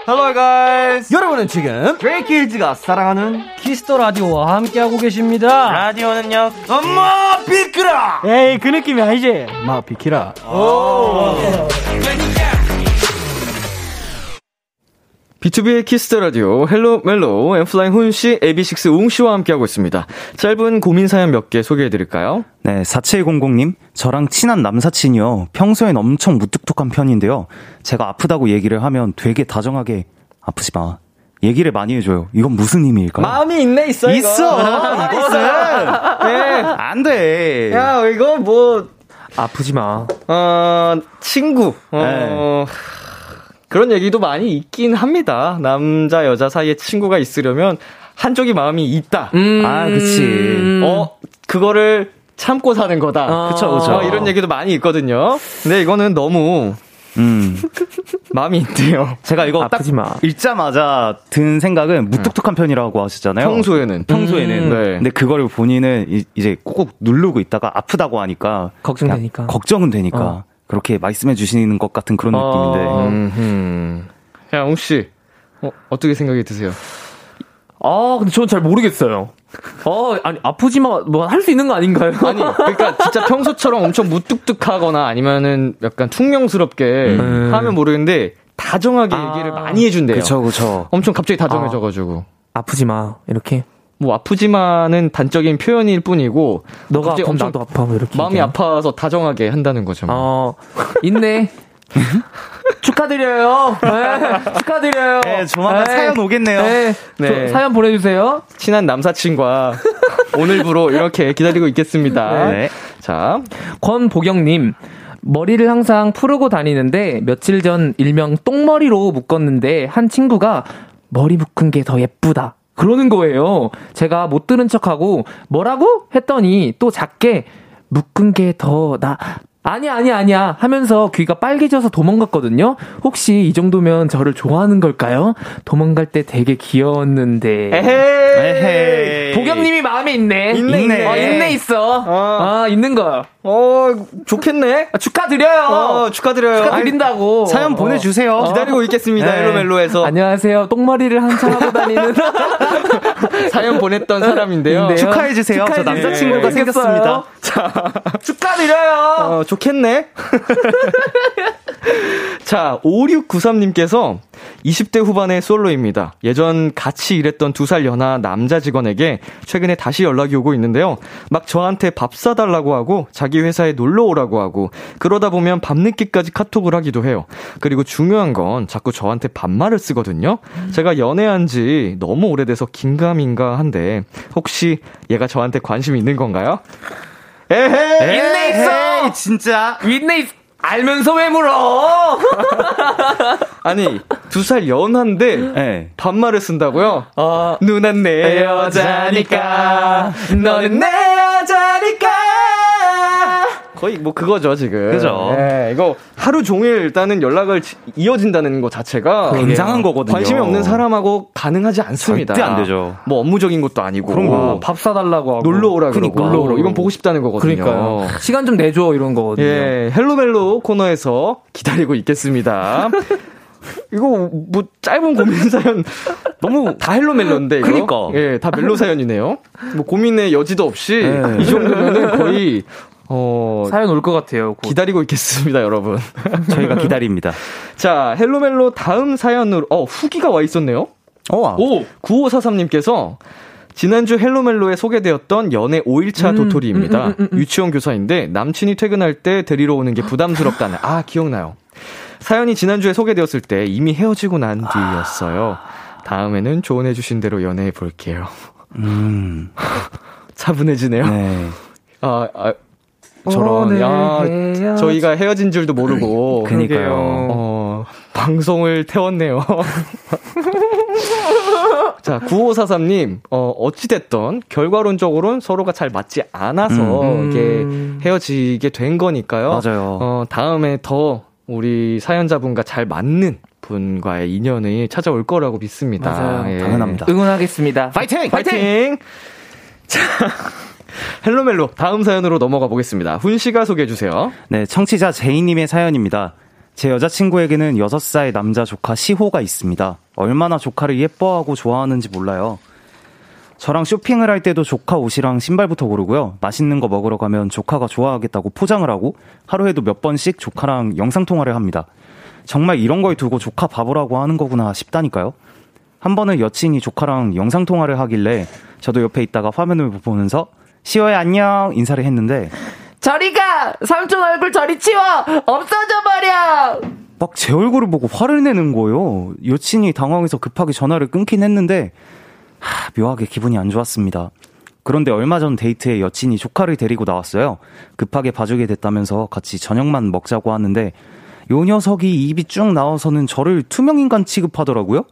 Hello guys. 여러분은 지금 브레이키즈가 사랑하는 키스터 라디오와 함께하고 계십니다. 라디오는요. 엄마 비키라. 에이 그 느낌이 아니지. 엄마 비키라. 오. 비투비의 키스더 라디오 헬로 멜로 엔플라잉 훈 씨, 에이비식스 웅 씨와 함께하고 있습니다. 짧은 고민 사연 몇 개 소개해 드릴까요? 네, 사칠공공 님. 저랑 친한 남사친이요. 평소엔 엄청 무뚝뚝한 편인데요. 제가 아프다고 얘기를 하면 되게 다정하게 아프지 마. 얘기를 많이 해줘요. 이건 무슨 의미일까요? 마음이 있네 있어 이거. 있어. 있어. 네. 안 돼. 야, 이거 뭐 아프지 마. 어, 친구. 어. 네. 그런 얘기도 많이 있긴 합니다. 남자 여자 사이에 친구가 있으려면 한쪽이 마음이 있다. 음. 아, 그렇지. 어, 그거를 참고 사는 거다. 아. 그쵸, 그쵸. 어, 이런 얘기도 많이 있거든요. 근데 이거는 너무 음. 마음이 있대요. 제가 이거 딱 읽자마자 든 생각은 무뚝뚝한 편이라고 하시잖아요. 평소에는. 평소에는. 음. 네. 근데 그거를 본인은 이제 꾹꾹 누르고 있다가 아프다고 하니까 걱정되니까. 걱정은 되니까. 어. 그렇게 말씀해 주시는 것 같은 그런 어... 느낌인데. 야, 웅씨, 어, 어떻게 생각이 드세요? 아, 근데 저는 잘 모르겠어요. 어, 아니, 아프지마, 뭐, 할 수 있는 거 아닌가요? 아니, 그러니까 진짜 평소처럼 엄청 무뚝뚝하거나 아니면은 약간 퉁명스럽게 음. 하면 모르겠는데, 다정하게 아... 얘기를 많이 해준대요. 그쵸, 그쵸. 엄청 갑자기 다정해져가지고. 아, 아프지마, 이렇게. 뭐 아프지만은 단적인 표현일 뿐이고 너가 아프면 엄청 나도 아파 뭐 이렇게 마음이 얘기하면. 아파서 다정하게 한다는 거죠. 뭐. 어, 있네. 축하드려요. 네, 축하드려요. 네, 조만간 네. 사연 오겠네요. 네, 네. 저, 사연 보내주세요. 친한 남사친과 오늘부로 이렇게 기다리고 있겠습니다. 네. 자, 권보경님. 머리를 항상 푸르고 다니는데 며칠 전 일명 똥머리로 묶었는데 한 친구가 머리 묶은 게 더 예쁘다. 그러는 거예요. 제가 못 들은 척하고 뭐라고? 했더니 또 작게 묶은 게 더 나 아니야 아니야 아니야 하면서 귀가 빨개져서 도망갔거든요. 혹시 이 정도면 저를 좋아하는 걸까요? 도망갈 때 되게 귀여웠는데. 에헤이. 에헤이. 보경님이 마음에 있네. 있네 있네. 어, 있네 있어. 어. 아 있는 거. 어 좋겠네. 아, 축하드려요. 어, 축하드려요. 축하드린다고. 아니, 사연 보내주세요. 어. 기다리고 있겠습니다. 네. 헬로멜로에서. 안녕하세요. 똥머리를 한참 하고 다니는 사연 보냈던 사람인데요. 축하해주세요. 축하해 저 남자친구가 네. 생겼습니다. 자, 축하드려요. 어, 좋겠네. 자, 오육구삼 님께서 이십 대 후반의 솔로입니다. 예전 같이 일했던 두 살 연하 남자 직원에게 최근에 다시 연락이 오고 있는데요. 막 저한테 밥 사달라고 하고 자기 회사에 놀러 오라고 하고 그러다 보면 밤늦게까지 카톡을 하기도 해요. 그리고 중요한 건 자꾸 저한테 반말을 쓰거든요. 제가 연애한 지 너무 오래돼서 긴가민가 한데 혹시 얘가 저한테 관심이 있는 건가요? 에헤이! 있네 있어! 에헤이, 진짜! 있네 있어! 알면서 왜 물어? 아니, 두 살 연한데, 네. 반말을 쓴다고요? 어, 누난 내 여자니까, 너는 내 여자니까. 거의 뭐 그거죠, 지금. 그죠. 네, 이거 하루 종일 일단은 연락을 이어진다는 거 자체가. 굉장한 거거든요. 관심이 없는 사람하고 가능하지 않습니다. 절대 안 되죠. 뭐 업무적인 것도 아니고. 그런 거. 밥 사달라고 하고. 놀러 오라 그러고. 그러니까. 놀러 오라. 이건 보고 싶다는 거거든요. 그러니까요. 시간 좀 내줘, 이런 거거든요. 예, 헬로멜로 코너에서 기다리고 있겠습니다. 이거 뭐 짧은 고민 사연 너무 다 헬로 멜로인데 이거. 그러니까. 예, 다 멜로 사연이네요. 뭐 고민의 여지도 없이 네. 이 정도면은 거의 어 사연 올 것 같아요. 곧. 기다리고 있겠습니다, 여러분. 저희가 기다립니다. 자, 헬로 멜로 다음 사연으로 어 후기가 와 있었네요. 어. 오, 구오사삼님께서 지난주 헬로멜로에 소개되었던 연애 오 일차 음, 도토리입니다. 음, 음, 음, 음. 유치원 교사인데 남친이 퇴근할 때 데리러 오는 게 부담스럽다는. 아, 기억나요. 사연이 지난주에 소개되었을 때 이미 헤어지고 난 뒤였어요. 다음에는 조언해주신 대로 연애해 볼게요. 음. 차분해지네요. 네. 아, 아, 저런. 야, 헤어지... 저희가 헤어진 줄도 모르고. 그니까요. 어, 방송을 태웠네요. 자, 구오사삼님, 어, 어찌됐던 결과론적으로는 서로가 잘 맞지 않아서 음. 이게 헤어지게 된 거니까요. 맞아요. 어, 다음에 더 우리 사연자분과 잘 맞는 분과의 인연이 찾아올 거라고 믿습니다. 맞아요. 예. 당연합니다. 응원하겠습니다. 파이팅! 파이팅! 파이팅! 자, 헬로멜로 다음 사연으로 넘어가 보겠습니다. 훈 씨가 소개해 주세요. 네, 청취자 제이님의 사연입니다. 제 여자친구에게는 여섯 살 남자 조카 시호가 있습니다. 얼마나 조카를 예뻐하고 좋아하는지 몰라요. 저랑 쇼핑을 할 때도 조카 옷이랑 신발부터 고르고요. 맛있는 거 먹으러 가면 조카가 좋아하겠다고 포장을 하고 하루에도 몇 번씩 조카랑 영상통화를 합니다. 정말 이런 거에 두고 조카 바보라고 하는 거구나 싶다니까요. 한 번은 여친이 조카랑 영상통화를 하길래 저도 옆에 있다가 화면을 보면서 시호야 안녕 인사를 했는데 저리가! 삼촌 얼굴 저리 치워! 없어져버려! 막 제 얼굴을 보고 화를 내는 거예요. 여친이 당황해서 급하게 전화를 끊긴 했는데 하, 묘하게 기분이 안 좋았습니다. 그런데 얼마 전 데이트에 여친이 조카를 데리고 나왔어요. 급하게 봐주게 됐다면서 같이 저녁만 먹자고 하는데 요 녀석이 입이 쭉 나와서는 저를 투명인간 취급하더라고요.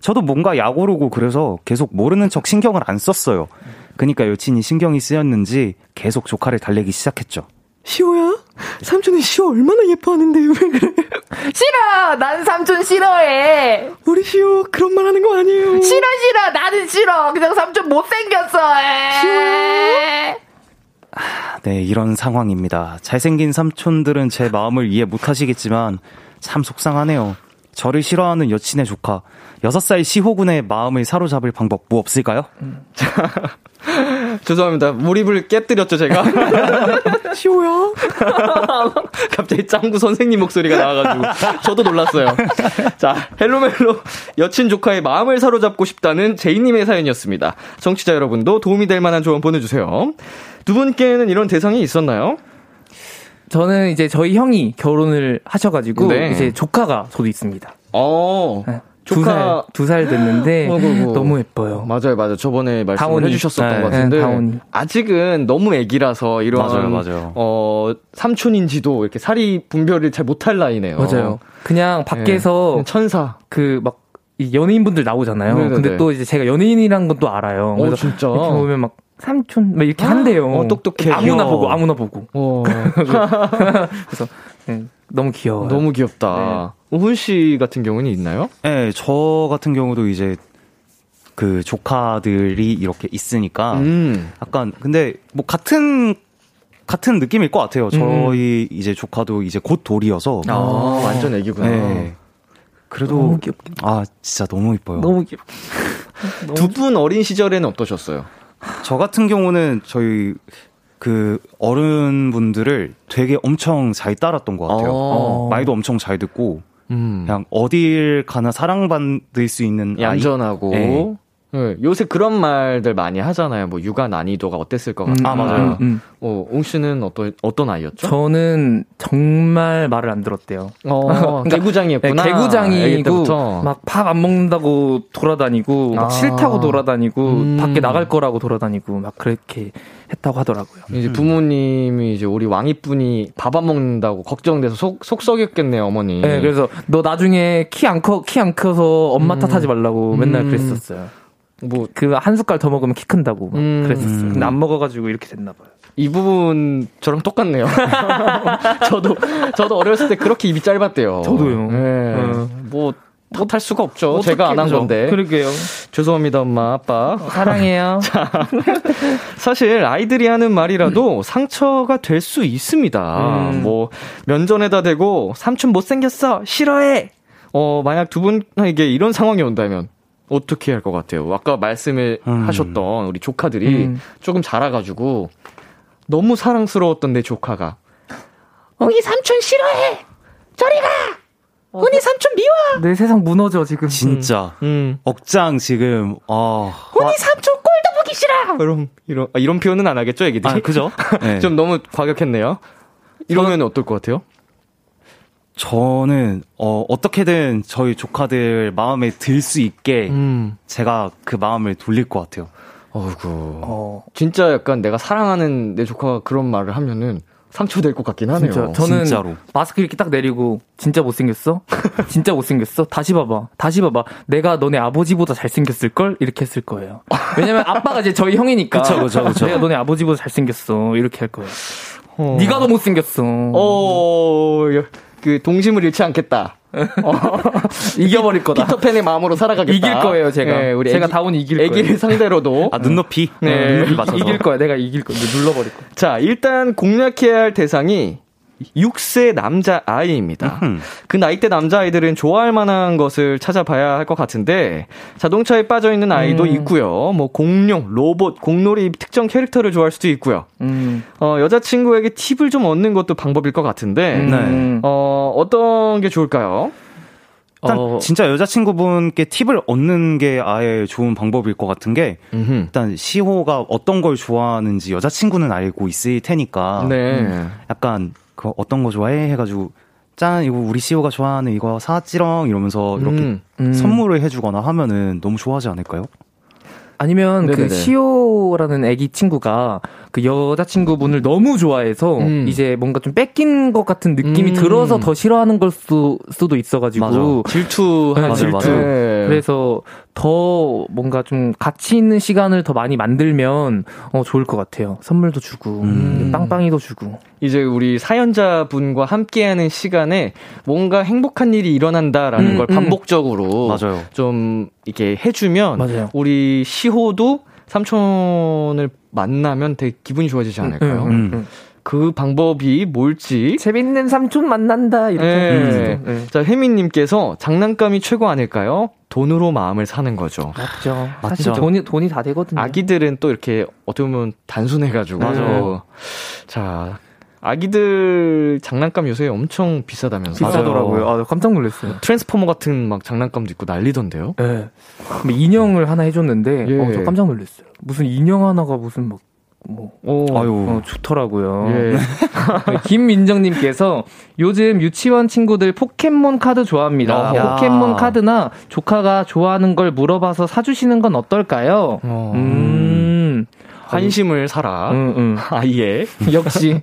저도 뭔가 약오르고 그래서 계속 모르는 척 신경을 안 썼어요. 그러니까 여친이 신경이 쓰였는지 계속 조카를 달래기 시작했죠. 시호야? 삼촌이 시호 얼마나 예뻐하는데 왜 그래? 싫어! 난 삼촌 싫어해! 우리 시호 그런 말 하는 거 아니에요? 싫어 싫어! 나는 싫어! 그냥 삼촌 못생겼어! 시호야? 네, 이런 상황입니다. 잘생긴 삼촌들은 제 마음을 이해 못하시겠지만 참 속상하네요. 저를 싫어하는 여친의 조카 여섯 살 시호군의 마음을 사로잡을 방법 뭐 없을까요? 음. 죄송합니다. 몰입을 깨뜨렸죠, 제가. 시호야? 갑자기 짱구 선생님 목소리가 나와가지고 저도 놀랐어요. 자, 헬로멜로 여친 조카의 마음을 사로잡고 싶다는 제이님의 사연이었습니다. 청취자 여러분도 도움이 될 만한 조언 보내주세요. 두 분께는 이런 대상이 있었나요? 저는 이제 저희 형이 결혼을 하셔가지고 네. 이제 조카가 저도 있습니다. 어. 두 살, 두 살 됐는데 어구구. 너무 예뻐요. 맞아요, 맞아요. 저번에 말씀을 해주셨었던 네, 것 같은데 네, 아직은 너무 애기라서 이런 맞아요, 맞아요. 어, 삼촌인지도 이렇게 사리 분별을 잘 못할 나이네요. 맞아요. 그냥 밖에서 네, 천사 그 막 연예인분들 나오잖아요. 네네네. 근데 또 이제 제가 연예인이란 건 또 알아요. 그래서 오, 진짜? 이렇게 보면 막 삼촌 막 이렇게 아, 한대요. 어, 똑똑해. 아무나 보고 아무나 보고. 어. 그래서 네, 너무 귀여워. 너무 귀엽다. 네. 훈 씨 같은 경우는 있나요? 네, 저 같은 경우도 이제 그 조카들이 이렇게 있으니까 음. 약간 근데 뭐 같은 같은 느낌일 것 같아요. 저희 음. 이제 조카도 이제 곧 돌이어서 아, 아, 완전 애기구나. 네. 그래도 너무 귀엽긴. 아 진짜 너무 이뻐요. 너무 귀엽. 두 분 어린 시절에는 어떠셨어요? 저 같은 경우는 저희 그 어른분들을 되게 엄청 잘 따랐던 것 같아요. 아. 말도 엄청 잘 듣고. 음. 그냥 어딜 가나 사랑받을 수 있는 얌전하고 네. 네, 요새 그런 말들 많이 하잖아요. 뭐 육아 난이도가 어땠을 것 같아요. 음, 아 맞아요. 음, 음. 어, 옹 씨는 어떤 어떤 아이였죠? 저는 정말 말을 안 들었대요. 어, 그러니까, 개구장이었구나. 네, 개구장이고 막 밥 안 먹는다고 돌아다니고, 막 아. 싫다고 돌아다니고, 음. 밖에 나갈 거라고 돌아다니고, 막 그렇게 했다고 하더라고요. 이제 부모님이 이제 우리 왕이뿐이 밥 안 먹는다고 걱정돼서 속 속 썩였겠네요, 어머니. 네, 그래서 너 나중에 키 안 커 키 안 커서 엄마 음. 탓하지 말라고 맨날 음. 그랬었어요. 뭐 그 한 숟갈 더 먹으면 키 큰다고 막 음. 그랬었어요. 근데 안 먹어가지고 이렇게 됐나 봐요. 이 부분 저랑 똑같네요. 저도 저도 어렸을 때 그렇게 입이 짧았대요. 저도요. 예. 네. 네. 뭐 못할 수가 없죠. 제가 안 한 건데. 그러게요. 죄송합니다, 엄마, 아빠. 어, 사랑해요. 자, 사실 아이들이 하는 말이라도 음. 상처가 될 수 있습니다. 음. 뭐 면전에다 대고 삼촌 못생겼어, 싫어해. 어 만약 두 분에게 이런 상황이 온다면. 어떻게 할 것 같아요? 아까 말씀을 음. 하셨던 우리 조카들이 음. 조금 자라가지고 너무 사랑스러웠던 내 조카가 언니 삼촌 싫어해! 저리 가! 언니 삼촌 미워! 내 세상 무너져 지금. 진짜 음. 억장 지금. 어. 언니 삼촌 꼴도 보기 싫어! 이런, 이런, 아, 이런 표현은 안 하겠죠 애기들이? 아, 그죠? 네. 좀 너무 과격했네요. 이러면 저는... 어떨 것 같아요? 저는 어, 어떻게든 저희 조카들 마음에 들 수 있게 음. 제가 그 마음을 돌릴 것 같아요. 어이구. 어. 진짜 약간 내가 사랑하는 내 조카가 그런 말을 하면은 상처될 것 같긴 하네요. 진짜. 저는 진짜로. 마스크 이렇게 딱 내리고 진짜 못생겼어? 진짜 못생겼어? 다시 봐봐. 다시 봐봐. 내가 너네 아버지보다 잘생겼을걸? 이렇게 했을 거예요. 왜냐면 아빠가 이제 저희 형이니까. 그쵸, 그쵸, 그쵸. 내가 너네 아버지보다 잘생겼어. 이렇게 할 거예요. 어. 네가 더 못생겼어. 어... 그 동심을 잃지 않겠다. 어. 이겨버릴 거다. 피터팬의 마음으로 살아가겠다. 이길 거예요, 제가. 네, 우리 제가 다운 이길 거예요. 애기를 상대로도. 아, 눈높이. 네, 눈높이 맞춰서. 이길 거야. 내가 이길 거야. 눌러버릴 거야. 자, 일단 공략해야 할 대상이 여섯 살 남자 아이입니다. 그 나이대 남자 아이들은 좋아할 만한 것을 찾아봐야 할 것 같은데 자동차에 빠져 있는 아이도 음. 있고요. 뭐 공룡, 로봇, 공놀이 특정 캐릭터를 좋아할 수도 있고요. 음. 어, 여자친구에게 팁을 좀 얻는 것도 방법일 것 같은데 음. 어, 어떤 게 좋을까요? 일단 어. 진짜 여자친구분께 팁을 얻는 게 아예 좋은 방법일 것 같은 게 음흠. 일단 시호가 어떤 걸 좋아하는지 여자친구는 알고 있을 테니까 네. 음, 약간 그 어떤 거 좋아해? 해가지고 짠 이거 우리 시호가 좋아하는 이거 사찌렁 이러면서 이렇게 음, 음. 선물을 해주거나 하면은 너무 좋아하지 않을까요? 아니면 네네네. 그 시오라는 애기 친구가 그 여자친구분을 너무 좋아해서 음. 이제 뭔가 좀 뺏긴 것 같은 느낌이 음. 들어서 더 싫어하는 걸 수, 수도 있어가지고 맞아. 질투, 네, 맞아, 질투. 맞아. 네. 그래서 더 뭔가 좀 가치 있는 시간을 더 많이 만들면 어, 좋을 것 같아요. 선물도 주고 음. 빵빵이도 주고 이제 우리 사연자분과 함께하는 시간에 뭔가 행복한 일이 일어난다라는 음, 걸 반복적으로 음. 맞아요. 좀 이렇게 해주면 맞아요. 우리 시호도 삼촌을 만나면 되게 기분이 좋아지지 않을까요? 음, 음, 음. 그 방법이 뭘지 재밌는 삼촌 만난다 이렇게. 네. 네. 자 혜민님께서 장난감이 최고 아닐까요? 돈으로 마음을 사는 거죠. 맞죠. 사실 맞죠. 돈이 돈이 다 되거든요. 아기들은 또 이렇게 어떻게 보면 단순해가지고. 맞아. 자. 아기들 장난감 요새 엄청 비싸다면서 비싸더라고요. 아, 깜짝 놀랐어요. 트랜스포머 같은 막 장난감도 있고 난리던데요. 네. 근데 인형을 하나 해줬는데 예. 어, 저 깜짝 놀랐어요. 무슨 인형 하나가 무슨 막 뭐, 오, 아유. 어, 좋더라고요. 예. 김민정님께서 요즘 유치원 친구들 포켓몬 카드 좋아합니다. 야. 포켓몬 카드나 조카가 좋아하는 걸 물어봐서 사주시는 건 어떨까요? 어. 음. 관심을 사라. 음, 음. 아예. 역시.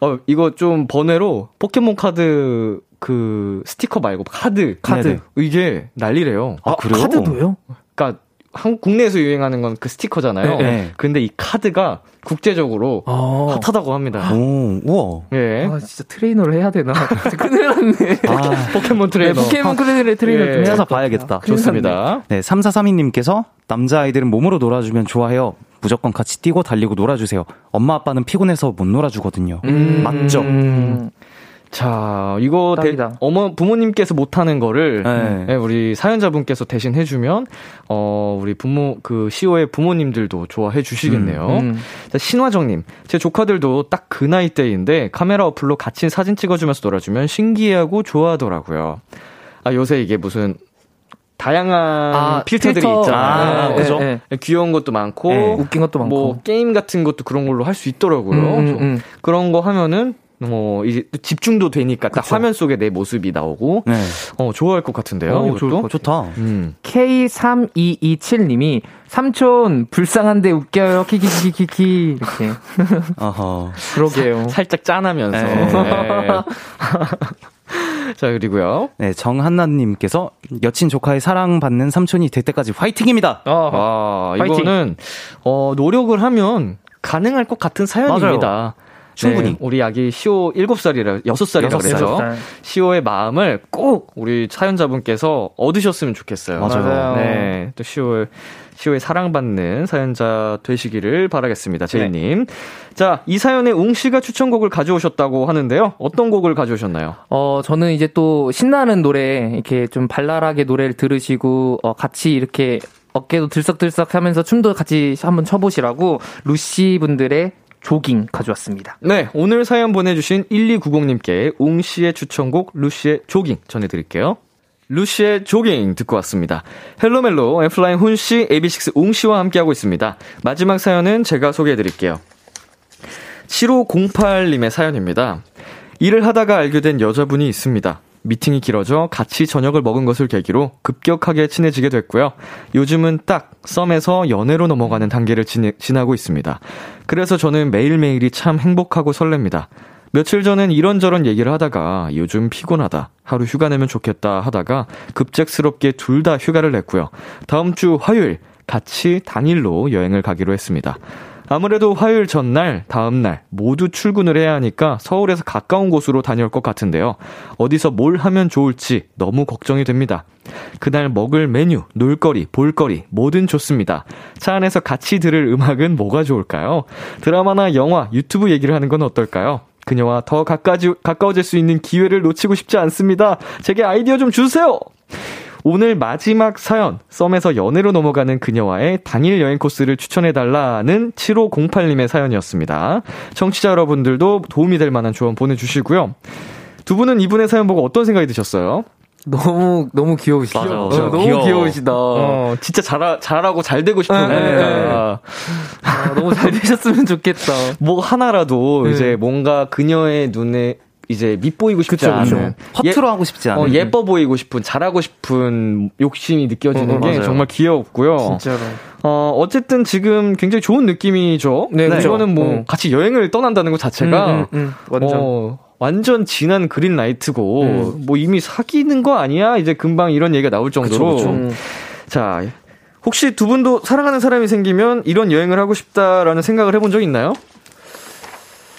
어, 이거 좀 번외로 포켓몬 카드 그 스티커 말고 카드. 카드. 네네. 이게 난리래요. 아, 아 그래요? 카드도요? 그러니까 한국 국내에서 유행하는 건 그 스티커잖아요. 네. 근데 이 카드가 국제적으로 아~ 핫하다고 합니다. 오, 우와. 예. 아, 진짜 트레이너를 해야 되나? 큰일 났네. 아, 포켓몬 트레이너. 네, 포켓몬 트레이너를 트레이너를 예. 찾아 봐야겠다. 좋습니다. 네, 삼사삼이 님께서 남자아이들은 몸으로 놀아주면 좋아해요. 무조건 같이 뛰고 달리고 놀아주세요. 엄마 아빠는 피곤해서 못 놀아주거든요. 음~ 맞죠? 음~ 자, 이거 대, 어머 부모님께서 못하는 거를 네. 네, 우리 사연자분께서 대신 해주면 어 우리 부모 그 시오의 부모님들도 좋아해 주시겠네요. 음, 음. 자, 신화정님, 제 조카들도 딱 그 나이 때인데 카메라 어플로 같이 사진 찍어주면서 놀아주면 신기해하고 좋아하더라고요. 아 요새 이게 무슨 다양한 아, 필터들이 필터. 있잖아요. 아, 네, 그죠? 네, 네. 귀여운 것도 많고, 네. 웃긴 것도 많고, 뭐 게임 같은 것도 그런 걸로 할 수 있더라고요. 음, 음, 음. 그런 거 하면은 뭐 이제 집중도 되니까 그쵸. 딱 화면 속에 내 모습이 나오고, 네. 어 좋아할 것 같은데요. 오, 이것도 좋, 좋다. 음. 케이 삼이이칠님이 삼촌 불쌍한데 웃겨요. 키키키키키 이렇게. 아하. 그러게요. 사, 살짝 짠하면서. 자, 그리고요. 네, 정한나님께서 여친 조카의 사랑받는 삼촌이 될 때까지 화이팅입니다. 아, 화이팅. 이거는 어, 노력을 하면 가능할 것 같은 사연입니다. 맞아요. 충분히. 네, 우리 아기 시오 일곱 살이라, 여섯 살이라 그래서 여섯 살. 시오의 마음을 꼭 우리 사연자분께서 얻으셨으면 좋겠어요. 맞아요. 맞아요. 네, 또 시오의, 시오의 사랑받는 사연자 되시기를 바라겠습니다. 제이님. 네. 자, 이 사연에 웅씨가 추천곡을 가져오셨다고 하는데요. 어떤 곡을 가져오셨나요? 어, 저는 이제 또 신나는 노래, 이렇게 좀 발랄하게 노래를 들으시고, 어, 같이 이렇게 어깨도 들썩들썩 하면서 춤도 같이 한번 춰보시라고, 루시 분들의 조깅 가져왔습니다. 네, 오늘 사연 보내주신 일이구공님께 웅씨의 추천곡 루시의 조깅 전해드릴게요. 루시의 조깅 듣고 왔습니다. 헬로멜로 엔플라잉 훈씨, 에이비식스 웅씨와 함께하고 있습니다. 마지막 사연은 제가 소개해드릴게요. 칠오공팔님의 사연입니다. 일을 하다가 알게 된 여자분이 있습니다. 미팅이 길어져 같이 저녁을 먹은 것을 계기로 급격하게 친해지게 됐고요. 요즘은 딱 썸에서 연애로 넘어가는 단계를 지니, 지나고 있습니다. 그래서 저는 매일매일이 참 행복하고 설렙니다. 며칠 전엔 이런저런 얘기를 하다가 요즘 피곤하다, 하루 휴가 내면 좋겠다 하다가 급작스럽게 둘 다 휴가를 냈고요. 다음 주 화요일 같이 당일로 여행을 가기로 했습니다. 아무래도 화요일 전날, 다음날 모두 출근을 해야 하니까 서울에서 가까운 곳으로 다녀올 것 같은데요. 어디서 뭘 하면 좋을지 너무 걱정이 됩니다. 그날 먹을 메뉴, 놀거리, 볼거리 뭐든 좋습니다. 차 안에서 같이 들을 음악은 뭐가 좋을까요? 드라마나 영화, 유튜브 얘기를 하는 건 어떨까요? 그녀와 더 가까워지, 가까워질 수 있는 기회를 놓치고 싶지 않습니다. 제게 아이디어 좀 주세요! 오늘 마지막 사연, 썸에서 연애로 넘어가는 그녀와의 당일 여행 코스를 추천해달라는 칠오공팔님의 사연이었습니다. 청취자 여러분들도 도움이 될 만한 조언 보내주시고요. 두 분은 이분의 사연 보고 어떤 생각이 드셨어요? 너무 너무 귀여우시죠? 맞아, 맞아. 어, 너무 귀여워. 귀여우시다. 어, 진짜 잘 잘하고 잘 되고 싶은 거니까. 아, 너무 잘 되셨으면 좋겠다. 뭐 하나라도 네. 이제 뭔가 그녀의 눈에 이제 밑보이고 싶지 그쵸, 않은 허투루 예, 하고 싶지 않은 어, 예뻐 보이고 싶은 잘하고 싶은 욕심이 느껴지는 어, 게 맞아요. 정말 귀엽고요. 진짜로. 어, 어쨌든 지금 굉장히 좋은 느낌이죠. 네, 네. 이거는 뭐 어. 같이 여행을 떠난다는 것 자체가 음, 음, 음. 완전 어, 완전 진한 그린라이트고 음. 뭐 이미 사귀는 거 아니야? 이제 금방 이런 얘기가 나올 정도로. 그쵸, 그쵸. 음. 자, 혹시 두 분도 사랑하는 사람이 생기면 이런 여행을 하고 싶다라는 생각을 해본 적 있나요?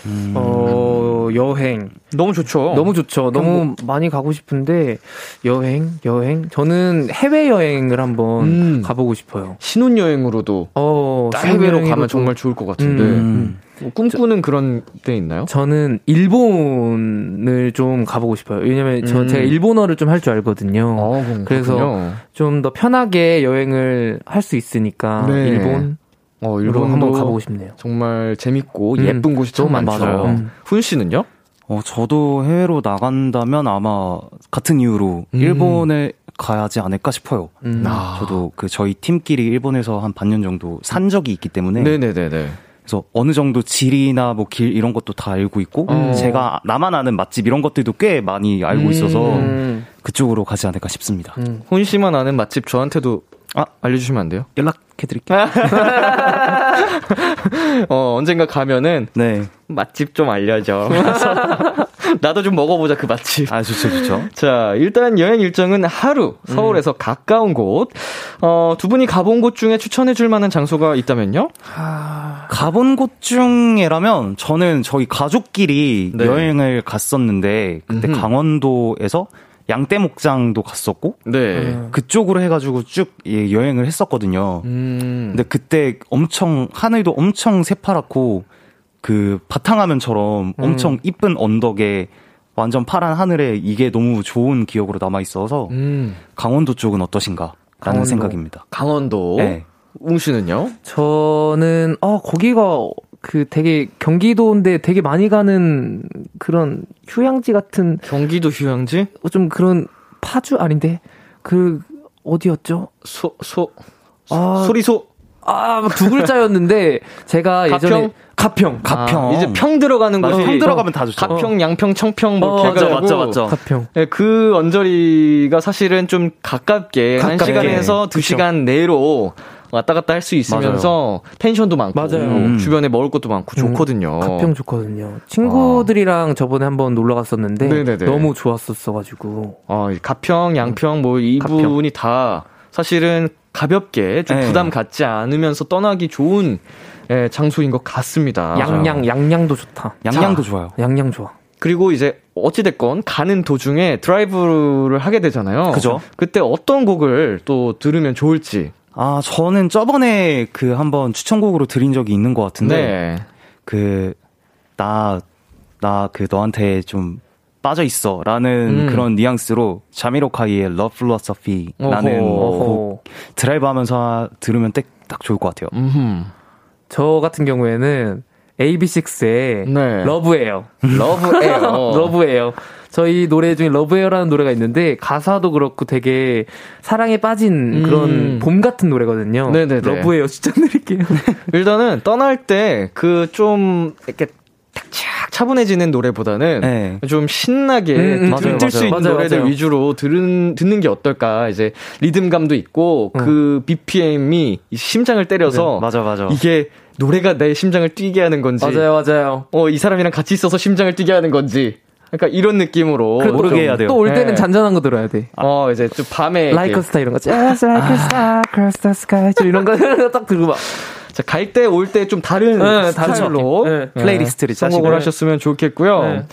음. 어, 여행. 너무 좋죠. 너무 좋죠. 너무 뭐... 많이 가고 싶은데, 여행, 여행. 저는 해외여행을 한번 음. 가보고 싶어요. 신혼여행으로도. 어, 해외로 가면 정말 좋을 것 같은데. 음. 뭐 꿈꾸는 저, 그런 데 있나요? 저는 일본을 좀 가보고 싶어요. 왜냐면 음. 저, 제가 일본어를 좀 할 줄 알거든요. 아, 그래서 좀 더 편하게 여행을 할 수 있으니까. 네. 일본. 어, 일본도 한번 가보고 싶네요. 정말 재밌고 음, 예쁜 곳이 너무 많죠. 음. 훈 씨는요? 어, 저도 해외로 나간다면 아마 같은 이유로 음. 일본에 가야지 않을까 싶어요. 음. 아. 저도 그 저희 팀끼리 일본에서 한 반년 정도 산 적이 있기 때문에. 네네네네. 그래서 어느 정도 지리나 뭐 길 이런 것도 다 알고 있고 음. 제가 나만 아는 맛집 이런 것들도 꽤 많이 알고 음. 있어서 그쪽으로 가지 않을까 싶습니다. 음. 훈 씨만 아는 맛집 저한테도 아 알려주시면 안 돼요? 연락해드릴게요. 어 언젠가 가면은 네 맛집 좀 알려줘. 나도 좀 먹어보자 그 맛집. 아 좋죠 좋죠. 자 일단 여행 일정은 하루 서울에서 음. 가까운 곳. 어, 두 분이 가본 곳 중에 추천해줄 만한 장소가 있다면요? 하... 가본 곳 중에라면 저는 저희 가족끼리 네. 여행을 갔었는데 그때 음흠. 강원도에서. 양떼목장도 갔었고 네. 그쪽으로 해가지고 쭉 여행을 했었거든요. 음. 근데 그때 엄청 하늘도 엄청 새파랗고 그 바탕화면처럼 음. 엄청 이쁜 언덕에 완전 파란 하늘에 이게 너무 좋은 기억으로 남아있어서 음. 강원도 쪽은 어떠신가라는 강원도. 생각입니다. 강원도? 네. 웅 씨는요? 저는 아 거기가... 그 되게 경기도인데 되게 많이 가는 그런 휴양지 같은 경기도 휴양지? 좀 그런 파주 아닌데 그 어디였죠? 소, 소, 소 아, 소리소. 아, 막 두 글자였는데, 제가 예전에. 가평. 가평. 가평. 아, 이제 평 들어가는 곳이. 평 들어가면 다 좋죠. 가평, 양평, 청평, 뭐, 어, 맞아, 맞아, 맞아. 가평. 네, 그 언저리가 사실은 좀 가깝게, 가깝게. 한 시간에서 두 시간 내로 왔다 갔다 할 수 있으면서, 맞아요. 텐션도 많고, 음. 주변에 먹을 것도 많고, 음, 좋거든요. 가평 좋거든요. 친구들이랑 아. 저번에 한번 놀러 갔었는데, 네네네. 너무 좋았었어가지고. 아, 가평, 양평, 뭐, 이 가평. 부분이 다 사실은 가볍게 좀 에이. 부담 갖지 않으면서 떠나기 좋은 예, 장소인 것 같습니다. 양양, 양양도 좋다. 양양도 자, 좋아요. 양양 좋아. 그리고 이제 어찌됐건 가는 도중에 드라이브를 하게 되잖아요. 그죠. 그때 어떤 곡을 또 들으면 좋을지. 아, 저는 저번에 그 한번 추천곡으로 드린 적이 있는 것 같은데. 네. 그, 나, 나 그 너한테 좀 빠져있어 라는 음. 그런 뉘앙스로 자미로카이의 Love Philosophy 라는 곡 드라이브 하면서 들으면 딱, 딱 좋을 것 같아요. 음흠. 저 같은 경우에는 에이비식스의 네. 러브에어. 러브에어. 러브에어. 저희 노래 중에 러브에어라는 노래가 있는데 가사도 그렇고 되게 사랑에 빠진 그런 음. 봄 같은 노래거든요. 네네네. 러브에어 추천드릴게요. 일단은 떠날 때 그 좀 이렇게 착 차분해지는 노래보다는 네. 좀 신나게 음, 들을 수 있는 맞아요, 노래들 맞아요. 위주로 들은, 듣는 게 어떨까. 이제 리듬감도 있고 음. 그 비피엠이 심장을 때려서 네, 맞아, 맞아. 이게 노래가 내 심장을 뛰게 하는 건지 맞아요 맞아요. 어, 이 사람이랑 같이 있어서 심장을 뛰게 하는 건지 그러니까 이런 느낌으로 모르게 해야 돼요. 또 올 때는 네. 잔잔한 거 들어야 돼. 어 이제 좀 밤에 Like a Star 이런 거 Just like a star across the sky 이런 거 딱 들고 막 자, 갈 때, 올 때 좀 다른 네, 스타일로 네. 플레이리스트를 선곡을 네. 하셨으면 좋겠고요. 네.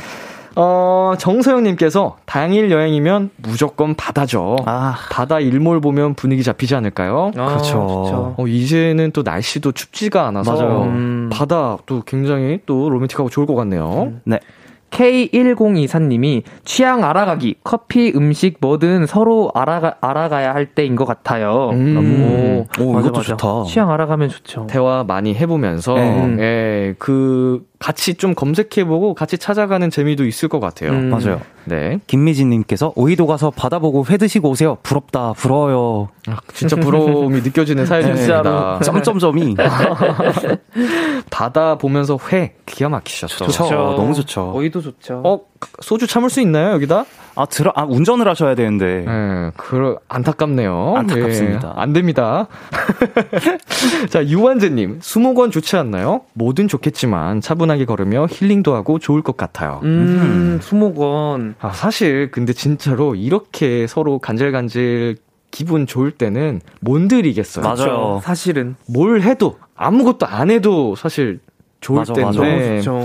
어, 정서영님께서 당일 여행이면 무조건 바다죠. 아. 바다 일몰 보면 분위기 잡히지 않을까요? 아, 그렇죠. 어, 이제는 또 날씨도 춥지가 않아서 음. 바다 또 굉장히 또 로맨틱하고 좋을 것 같네요. 음. 네. 케이 일공이사님이 취향 알아가기, 커피, 음식 뭐든 서로 알아가, 알아가야 할 때인 것 같아요. 음. 오, 오 맞아, 이것도 맞아. 좋다. 취향 알아가면 좋죠. 대화 많이 해보면서 음. 예, 그 같이 좀 검색해보고 같이 찾아가는 재미도 있을 것 같아요. 음. 맞아요. 네, 김미진님께서 오이도 가서 바다 보고 회 드시고 오세요. 부럽다, 부러워요. 아, 진짜 부러움이 느껴지는 사연입니다. 점점점이 바다 보면서 회 기가 막히셨죠. 좋죠. 너무 좋죠. 오이도 좋죠. 어, 소주 참을 수 있나요 여기다? 아, 들어, 아 운전을 하셔야 되는데. 네, 그 안타깝네요. 안타깝습니다. 예, 안 됩니다. 자, 유완재님, 수목원 좋지 않나요? 뭐든 좋겠지만 차분하게 걸으며 힐링도 하고 좋을 것 같아요. 음, 음. 수목원. 아, 사실 근데 진짜로 이렇게 서로 간질간질 기분 좋을 때는 몬드리겠어요. 맞아요. 사실은 뭘 해도 아무것도 안 해도 사실 좋을 맞아, 때인데. 맞아, 그렇죠.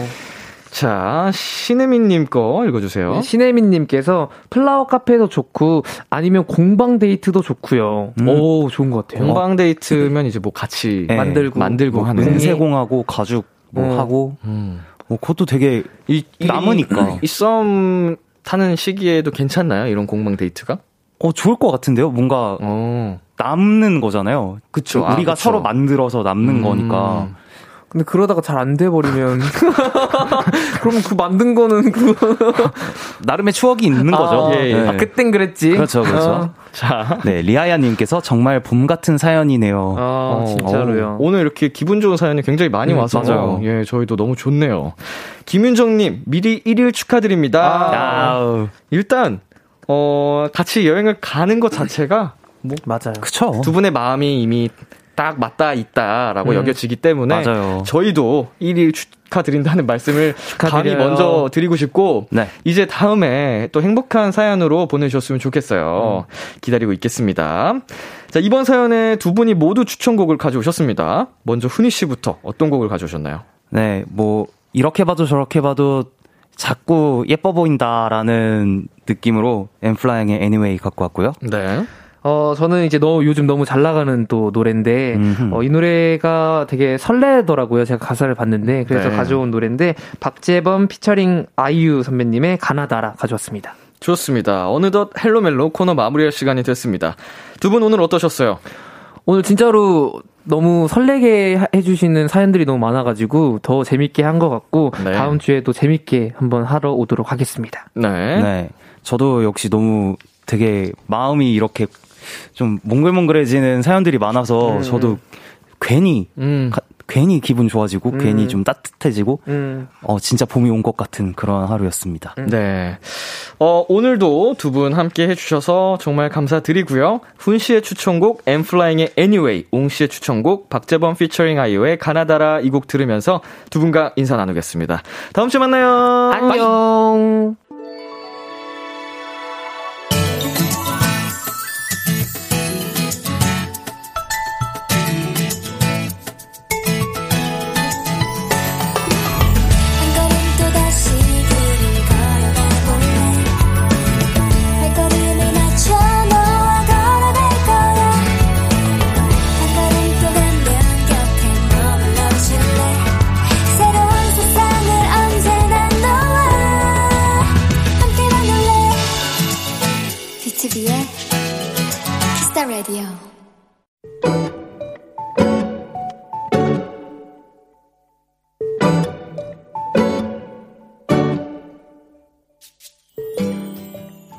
자, 신혜민님 거 읽어주세요. 네, 신혜민님께서 플라워 카페도 좋고 아니면 공방 데이트도 좋고요. 음. 오, 좋은 것 같아요. 공방 데이트면 이제 뭐 같이 네. 만들고 만들고 뭐 하는 문세공하고 가죽 뭐 음. 하고, 음. 뭐 그것도 되게 이, 이, 남으니까 이 썸 타는 시기에도 괜찮나요? 이런 공방 데이트가? 어, 좋을 것 같은데요. 뭔가 어. 남는 거잖아요. 그쵸. 아, 우리가 그쵸. 서로 만들어서 남는 음. 거니까. 근데 그러다가 잘 안 돼버리면. 그러면 그 만든 거는 그. 나름의 추억이 있는 거죠. 아, 예, 예. 아, 그땐 그랬지. 그렇죠, 그렇죠. 아. 자. 네, 리아야님께서 정말 봄 같은 사연이네요. 아, 어, 진짜로요. 오, 오늘 이렇게 기분 좋은 사연이 굉장히 많이 음, 와서. 맞아요. 예, 저희도 너무 좋네요. 김윤정님, 미리 일 일 축하드립니다. 아. 아우. 일단, 어, 같이 여행을 가는 것 자체가. 뭐. 맞아요. 그쵸. 두 분의 마음이 이미. 딱 맞다 있다라고 음. 여겨지기 때문에 맞아요. 저희도 일 일 축하드린다는 말씀을 감히 먼저 드리고 싶고 네. 이제 다음에 또 행복한 사연으로 보내주셨으면 좋겠어요. 음. 기다리고 있겠습니다. 자, 이번 사연에 두 분이 모두 추천곡을 가져오셨습니다. 먼저 훈이 씨부터 어떤 곡을 가져오셨나요? 네, 뭐 이렇게 봐도 저렇게 봐도 자꾸 예뻐 보인다라는 느낌으로 엔플라잉의 Anyway 갖고 왔고요. 네. 어, 저는 이제 너무, 요즘 너무 잘 나가는 또 노래인데, 어, 이 노래가 되게 설레더라고요. 제가 가사를 봤는데, 그래서 네. 가져온 노래인데, 박재범 피처링 아이유 선배님의 가나다라 가져왔습니다. 좋습니다. 어느덧 헬로멜로 코너 마무리할 시간이 됐습니다. 두 분 오늘 어떠셨어요? 오늘 진짜로 너무 설레게 해주시는 사연들이 너무 많아가지고 더 재밌게 한 것 같고, 네. 다음 주에 또 재밌게 한번 하러 오도록 하겠습니다. 네. 네. 저도 역시 너무 되게 마음이 이렇게 좀 몽글몽글해지는 사연들이 많아서 음. 저도 괜히 음. 가, 괜히 기분 좋아지고 음. 괜히 좀 따뜻해지고 음. 어, 진짜 봄이 온 것 같은 그런 하루였습니다. 음. 네, 어, 오늘도 두 분 함께 해주셔서 정말 감사드리고요. 훈 씨의 추천곡 엔플라잉의 Anyway, 옹 씨의 추천곡 박재범 피처링 아이유의 가나다라 이 곡 들으면서 두 분과 인사 나누겠습니다. 다음 주에 만나요. 안녕. 바이.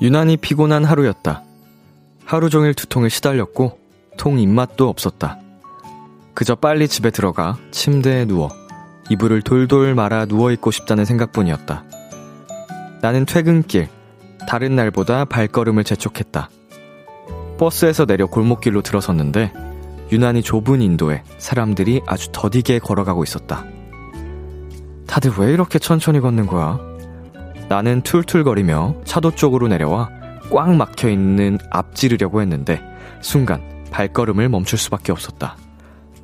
유난히 피곤한 하루였다. 하루 종일 두통에 시달렸고 통 입맛도 없었다. 그저 빨리 집에 들어가 침대에 누워 이불을 돌돌 말아 누워있고 싶다는 생각뿐이었다. 나는 퇴근길, 다른 날보다 발걸음을 재촉했다. 버스에서 내려 골목길로 들어섰는데 유난히 좁은 인도에 사람들이 아주 더디게 걸어가고 있었다. 다들 왜 이렇게 천천히 걷는 거야? 나는 툴툴거리며 차도 쪽으로 내려와 꽉 막혀있는 앞지르려고 했는데 순간 발걸음을 멈출 수밖에 없었다.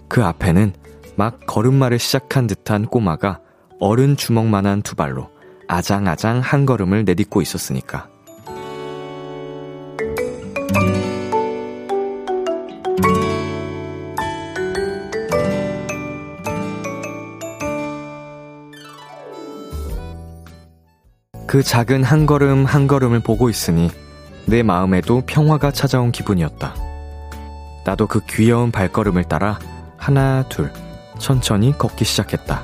그 앞에는 막 걸음마를 시작한 듯한 꼬마가 어른 주먹만한 두 발로 아장아장 한 걸음을 내딛고 있었으니까. 그 작은 한 걸음 한 걸음을 보고 있으니 내 마음에도 평화가 찾아온 기분이었다. 나도 그 귀여운 발걸음을 따라 하나 둘 천천히 걷기 시작했다.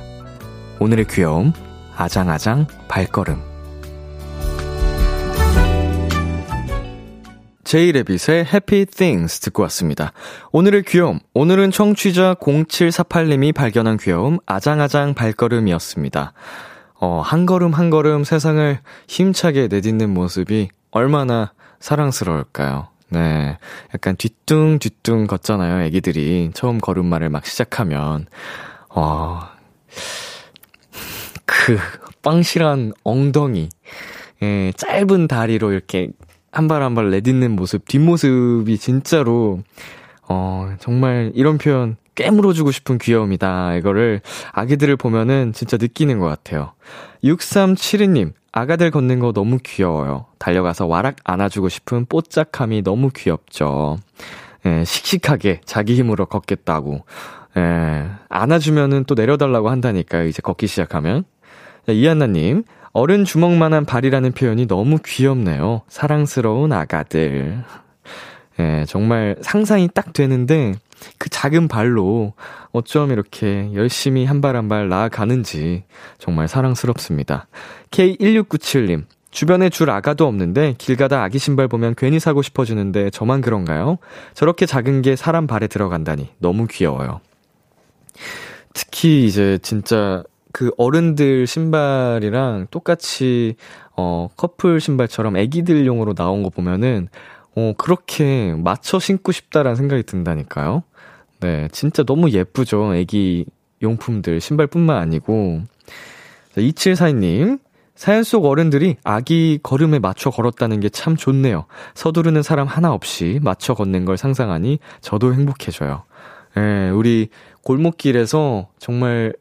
오늘의 귀여움, 아장아장 발걸음. 제이레빗의 Happy Things 듣고 왔습니다. 오늘의 귀여움, 오늘은 청취자 공칠사팔님이 발견한 귀여움, 아장아장 발걸음이었습니다. 어, 한 걸음 한 걸음 세상을 힘차게 내딛는 모습이 얼마나 사랑스러울까요? 네, 약간 뒤뚱 뒤뚱 걷잖아요. 애기들이 처음 걸음마를 막 시작하면 어, 그 빵실한 엉덩이, 예, 짧은 다리로 이렇게 한 발 한 발 내딛는 모습, 뒷모습이 진짜로 어, 정말 이런 표현 깨물어주고 싶은 귀여움이다. 이거를 아기들을 보면은 진짜 느끼는 것 같아요. 육삼칠이님, 아가들 걷는 거 너무 귀여워요. 달려가서 와락 안아주고 싶은 뽀짝함이 너무 귀엽죠. 예, 씩씩하게 자기 힘으로 걷겠다고. 예, 안아주면은 또 내려달라고 한다니까요. 이제 걷기 시작하면. 이한나님, 어른 주먹만한 발이라는 표현이 너무 귀엽네요. 사랑스러운 아가들. 예, 정말 상상이 딱 되는데 그 작은 발로 어쩜 이렇게 열심히 한 발 한 발 나아가는지 정말 사랑스럽습니다. 케이 일육구칠님, 주변에 줄 아가도 없는데 길 가다 아기 신발 보면 괜히 사고 싶어지는데 저만 그런가요? 저렇게 작은 게 사람 발에 들어간다니 너무 귀여워요. 특히 이제 진짜 그 어른들 신발이랑 똑같이 어, 커플 신발처럼 아기들용으로 나온 거 보면은 어, 그렇게 맞춰 신고 싶다라는 생각이 든다니까요. 네, 진짜 너무 예쁘죠. 애기 용품들, 신발뿐만 아니고. 자, 이칠사이님, 사연 속 어른들이 아기 걸음에 맞춰 걸었다는 게 참 좋네요. 서두르는 사람 하나 없이 맞춰 걷는 걸 상상하니 저도 행복해져요. 예, 우리 골목길에서 정말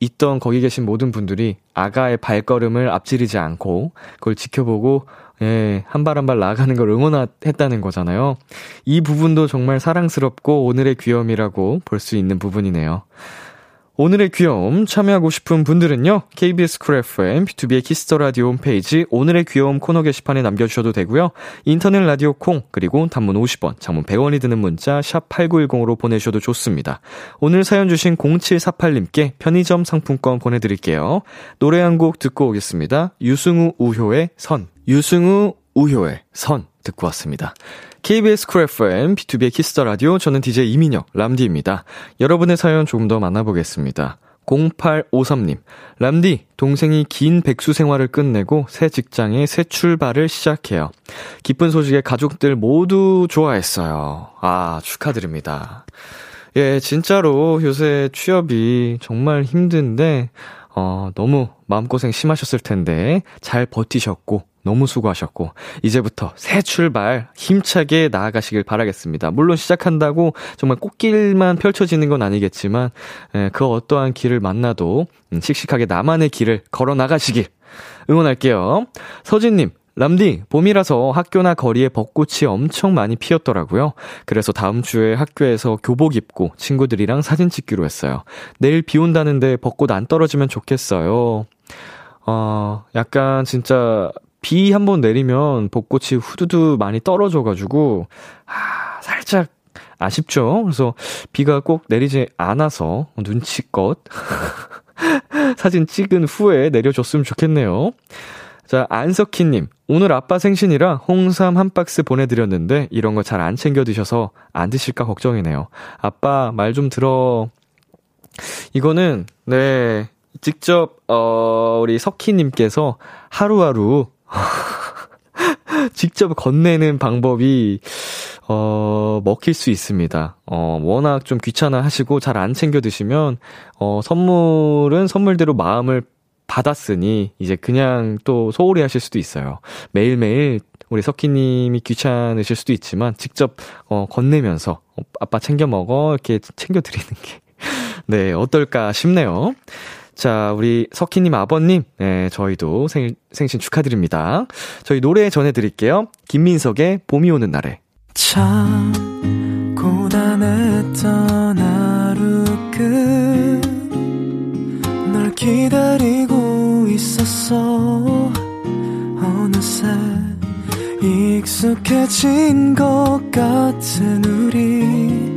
있던 거기 계신 모든 분들이 아가의 발걸음을 앞지르지 않고 그걸 지켜보고, 예, 한 발 한 발 나아가는 걸 응원했다는 거잖아요. 이 부분도 정말 사랑스럽고 오늘의 귀여움이라고 볼 수 있는 부분이네요. 오늘의 귀여움 참여하고 싶은 분들은요, 케이비에스 Cool 에프엠, 비투비의 키스더라디오 홈페이지 오늘의 귀여움 코너 게시판에 남겨주셔도 되고요. 인터넷 라디오 콩, 그리고 단문 오십 원, 장문 백 원이 드는 문자 샵 팔구일공으로 보내주셔도 좋습니다. 오늘 사연 주신 공칠사팔님께 편의점 상품권 보내드릴게요. 노래 한 곡 듣고 오겠습니다. 유승우, 우효의 선. 유승우, 우효의 선 듣고 왔습니다. 케이비에스 Cool 에프엠, 비투비의 키스더라디오, 저는 디제이 이민혁, 람디입니다. 여러분의 사연 조금 더 만나보겠습니다. 공팔오삼 님, 람디, 동생이 긴 백수 생활을 끝내고 새 직장에 새 출발을 시작해요. 기쁜 소식에 가족들 모두 좋아했어요. 아, 축하드립니다. 예, 진짜로 요새 취업이 정말 힘든데, 어, 너무 마음고생 심하셨을 텐데, 잘 버티셨고, 너무 수고하셨고, 이제부터 새 출발 힘차게 나아가시길 바라겠습니다. 물론 시작한다고 정말 꽃길만 펼쳐지는 건 아니겠지만, 예, 그 어떠한 길을 만나도 씩씩하게 나만의 길을 걸어 나가시길 응원할게요. 서진님, 람디, 봄이라서 학교나 거리에 벚꽃이 엄청 많이 피었더라고요. 그래서 다음 주에 학교에서 교복 입고 친구들이랑 사진 찍기로 했어요. 내일 비 온다는데 벚꽃 안 떨어지면 좋겠어요. 어, 약간 진짜 비 한번 내리면 벚꽃이 후두두 많이 떨어져가지고, 아, 살짝 아쉽죠? 그래서 비가 꼭 내리지 않아서 눈치껏 사진 찍은 후에 내려줬으면 좋겠네요. 자, 안석희님, 오늘 아빠 생신이라 홍삼 한 박스 보내드렸는데 이런 거 잘 안 챙겨 드셔서 안 드실까 걱정이네요. 아빠 말 좀 들어. 이거는, 네, 직접, 어, 우리 석희님께서 하루하루 직접 건네는 방법이, 어, 먹힐 수 있습니다. 어, 워낙 좀 귀찮아 하시고 잘 안 챙겨 드시면, 어, 선물은 선물대로 마음을 받았으니 이제 그냥 또 소홀히 하실 수도 있어요. 매일매일 우리 석희님이 귀찮으실 수도 있지만 직접, 어, 건네면서 아빠 챙겨 먹어 이렇게 챙겨 드리는 게, 네, 어떨까 싶네요. 자, 우리 석희님 아버님, 네, 저희도 생, 생신 축하드립니다. 저희 노래 전해드릴게요. 김민석의 봄이 오는 날에. 참 고단했던 하루 끝 널 기다리고 있었어. 어느새 익숙해진 것 같은 우리,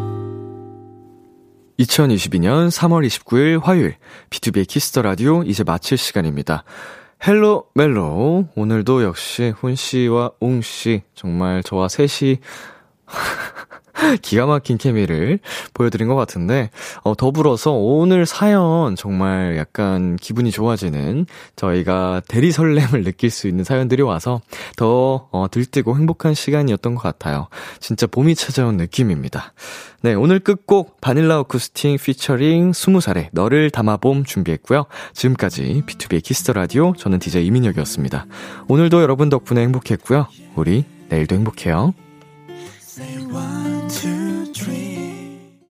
이천이십이년 삼월 이십구일 화요일, 비투비의 키스더라디오 이제 마칠 시간입니다. 헬로 멜로, 오늘도 역시 훈씨와 웅씨, 정말 저와 셋이 기가 막힌 케미를 보여드린 것 같은데, 어, 더불어서 오늘 사연 정말 약간 기분이 좋아지는, 저희가 대리 설렘을 느낄 수 있는 사연들이 와서 더, 어, 들뜨고 행복한 시간이었던 것 같아요. 진짜 봄이 찾아온 느낌입니다. 네, 오늘 끝곡 바닐라 어쿠스팅 피처링 스무 살의 너를 담아봄 준비했고요. 지금까지 비투비의 키스더라디오, 저는 디제이 이민혁이었습니다. 오늘도 여러분 덕분에 행복했고요. 우리 내일도 행복해요.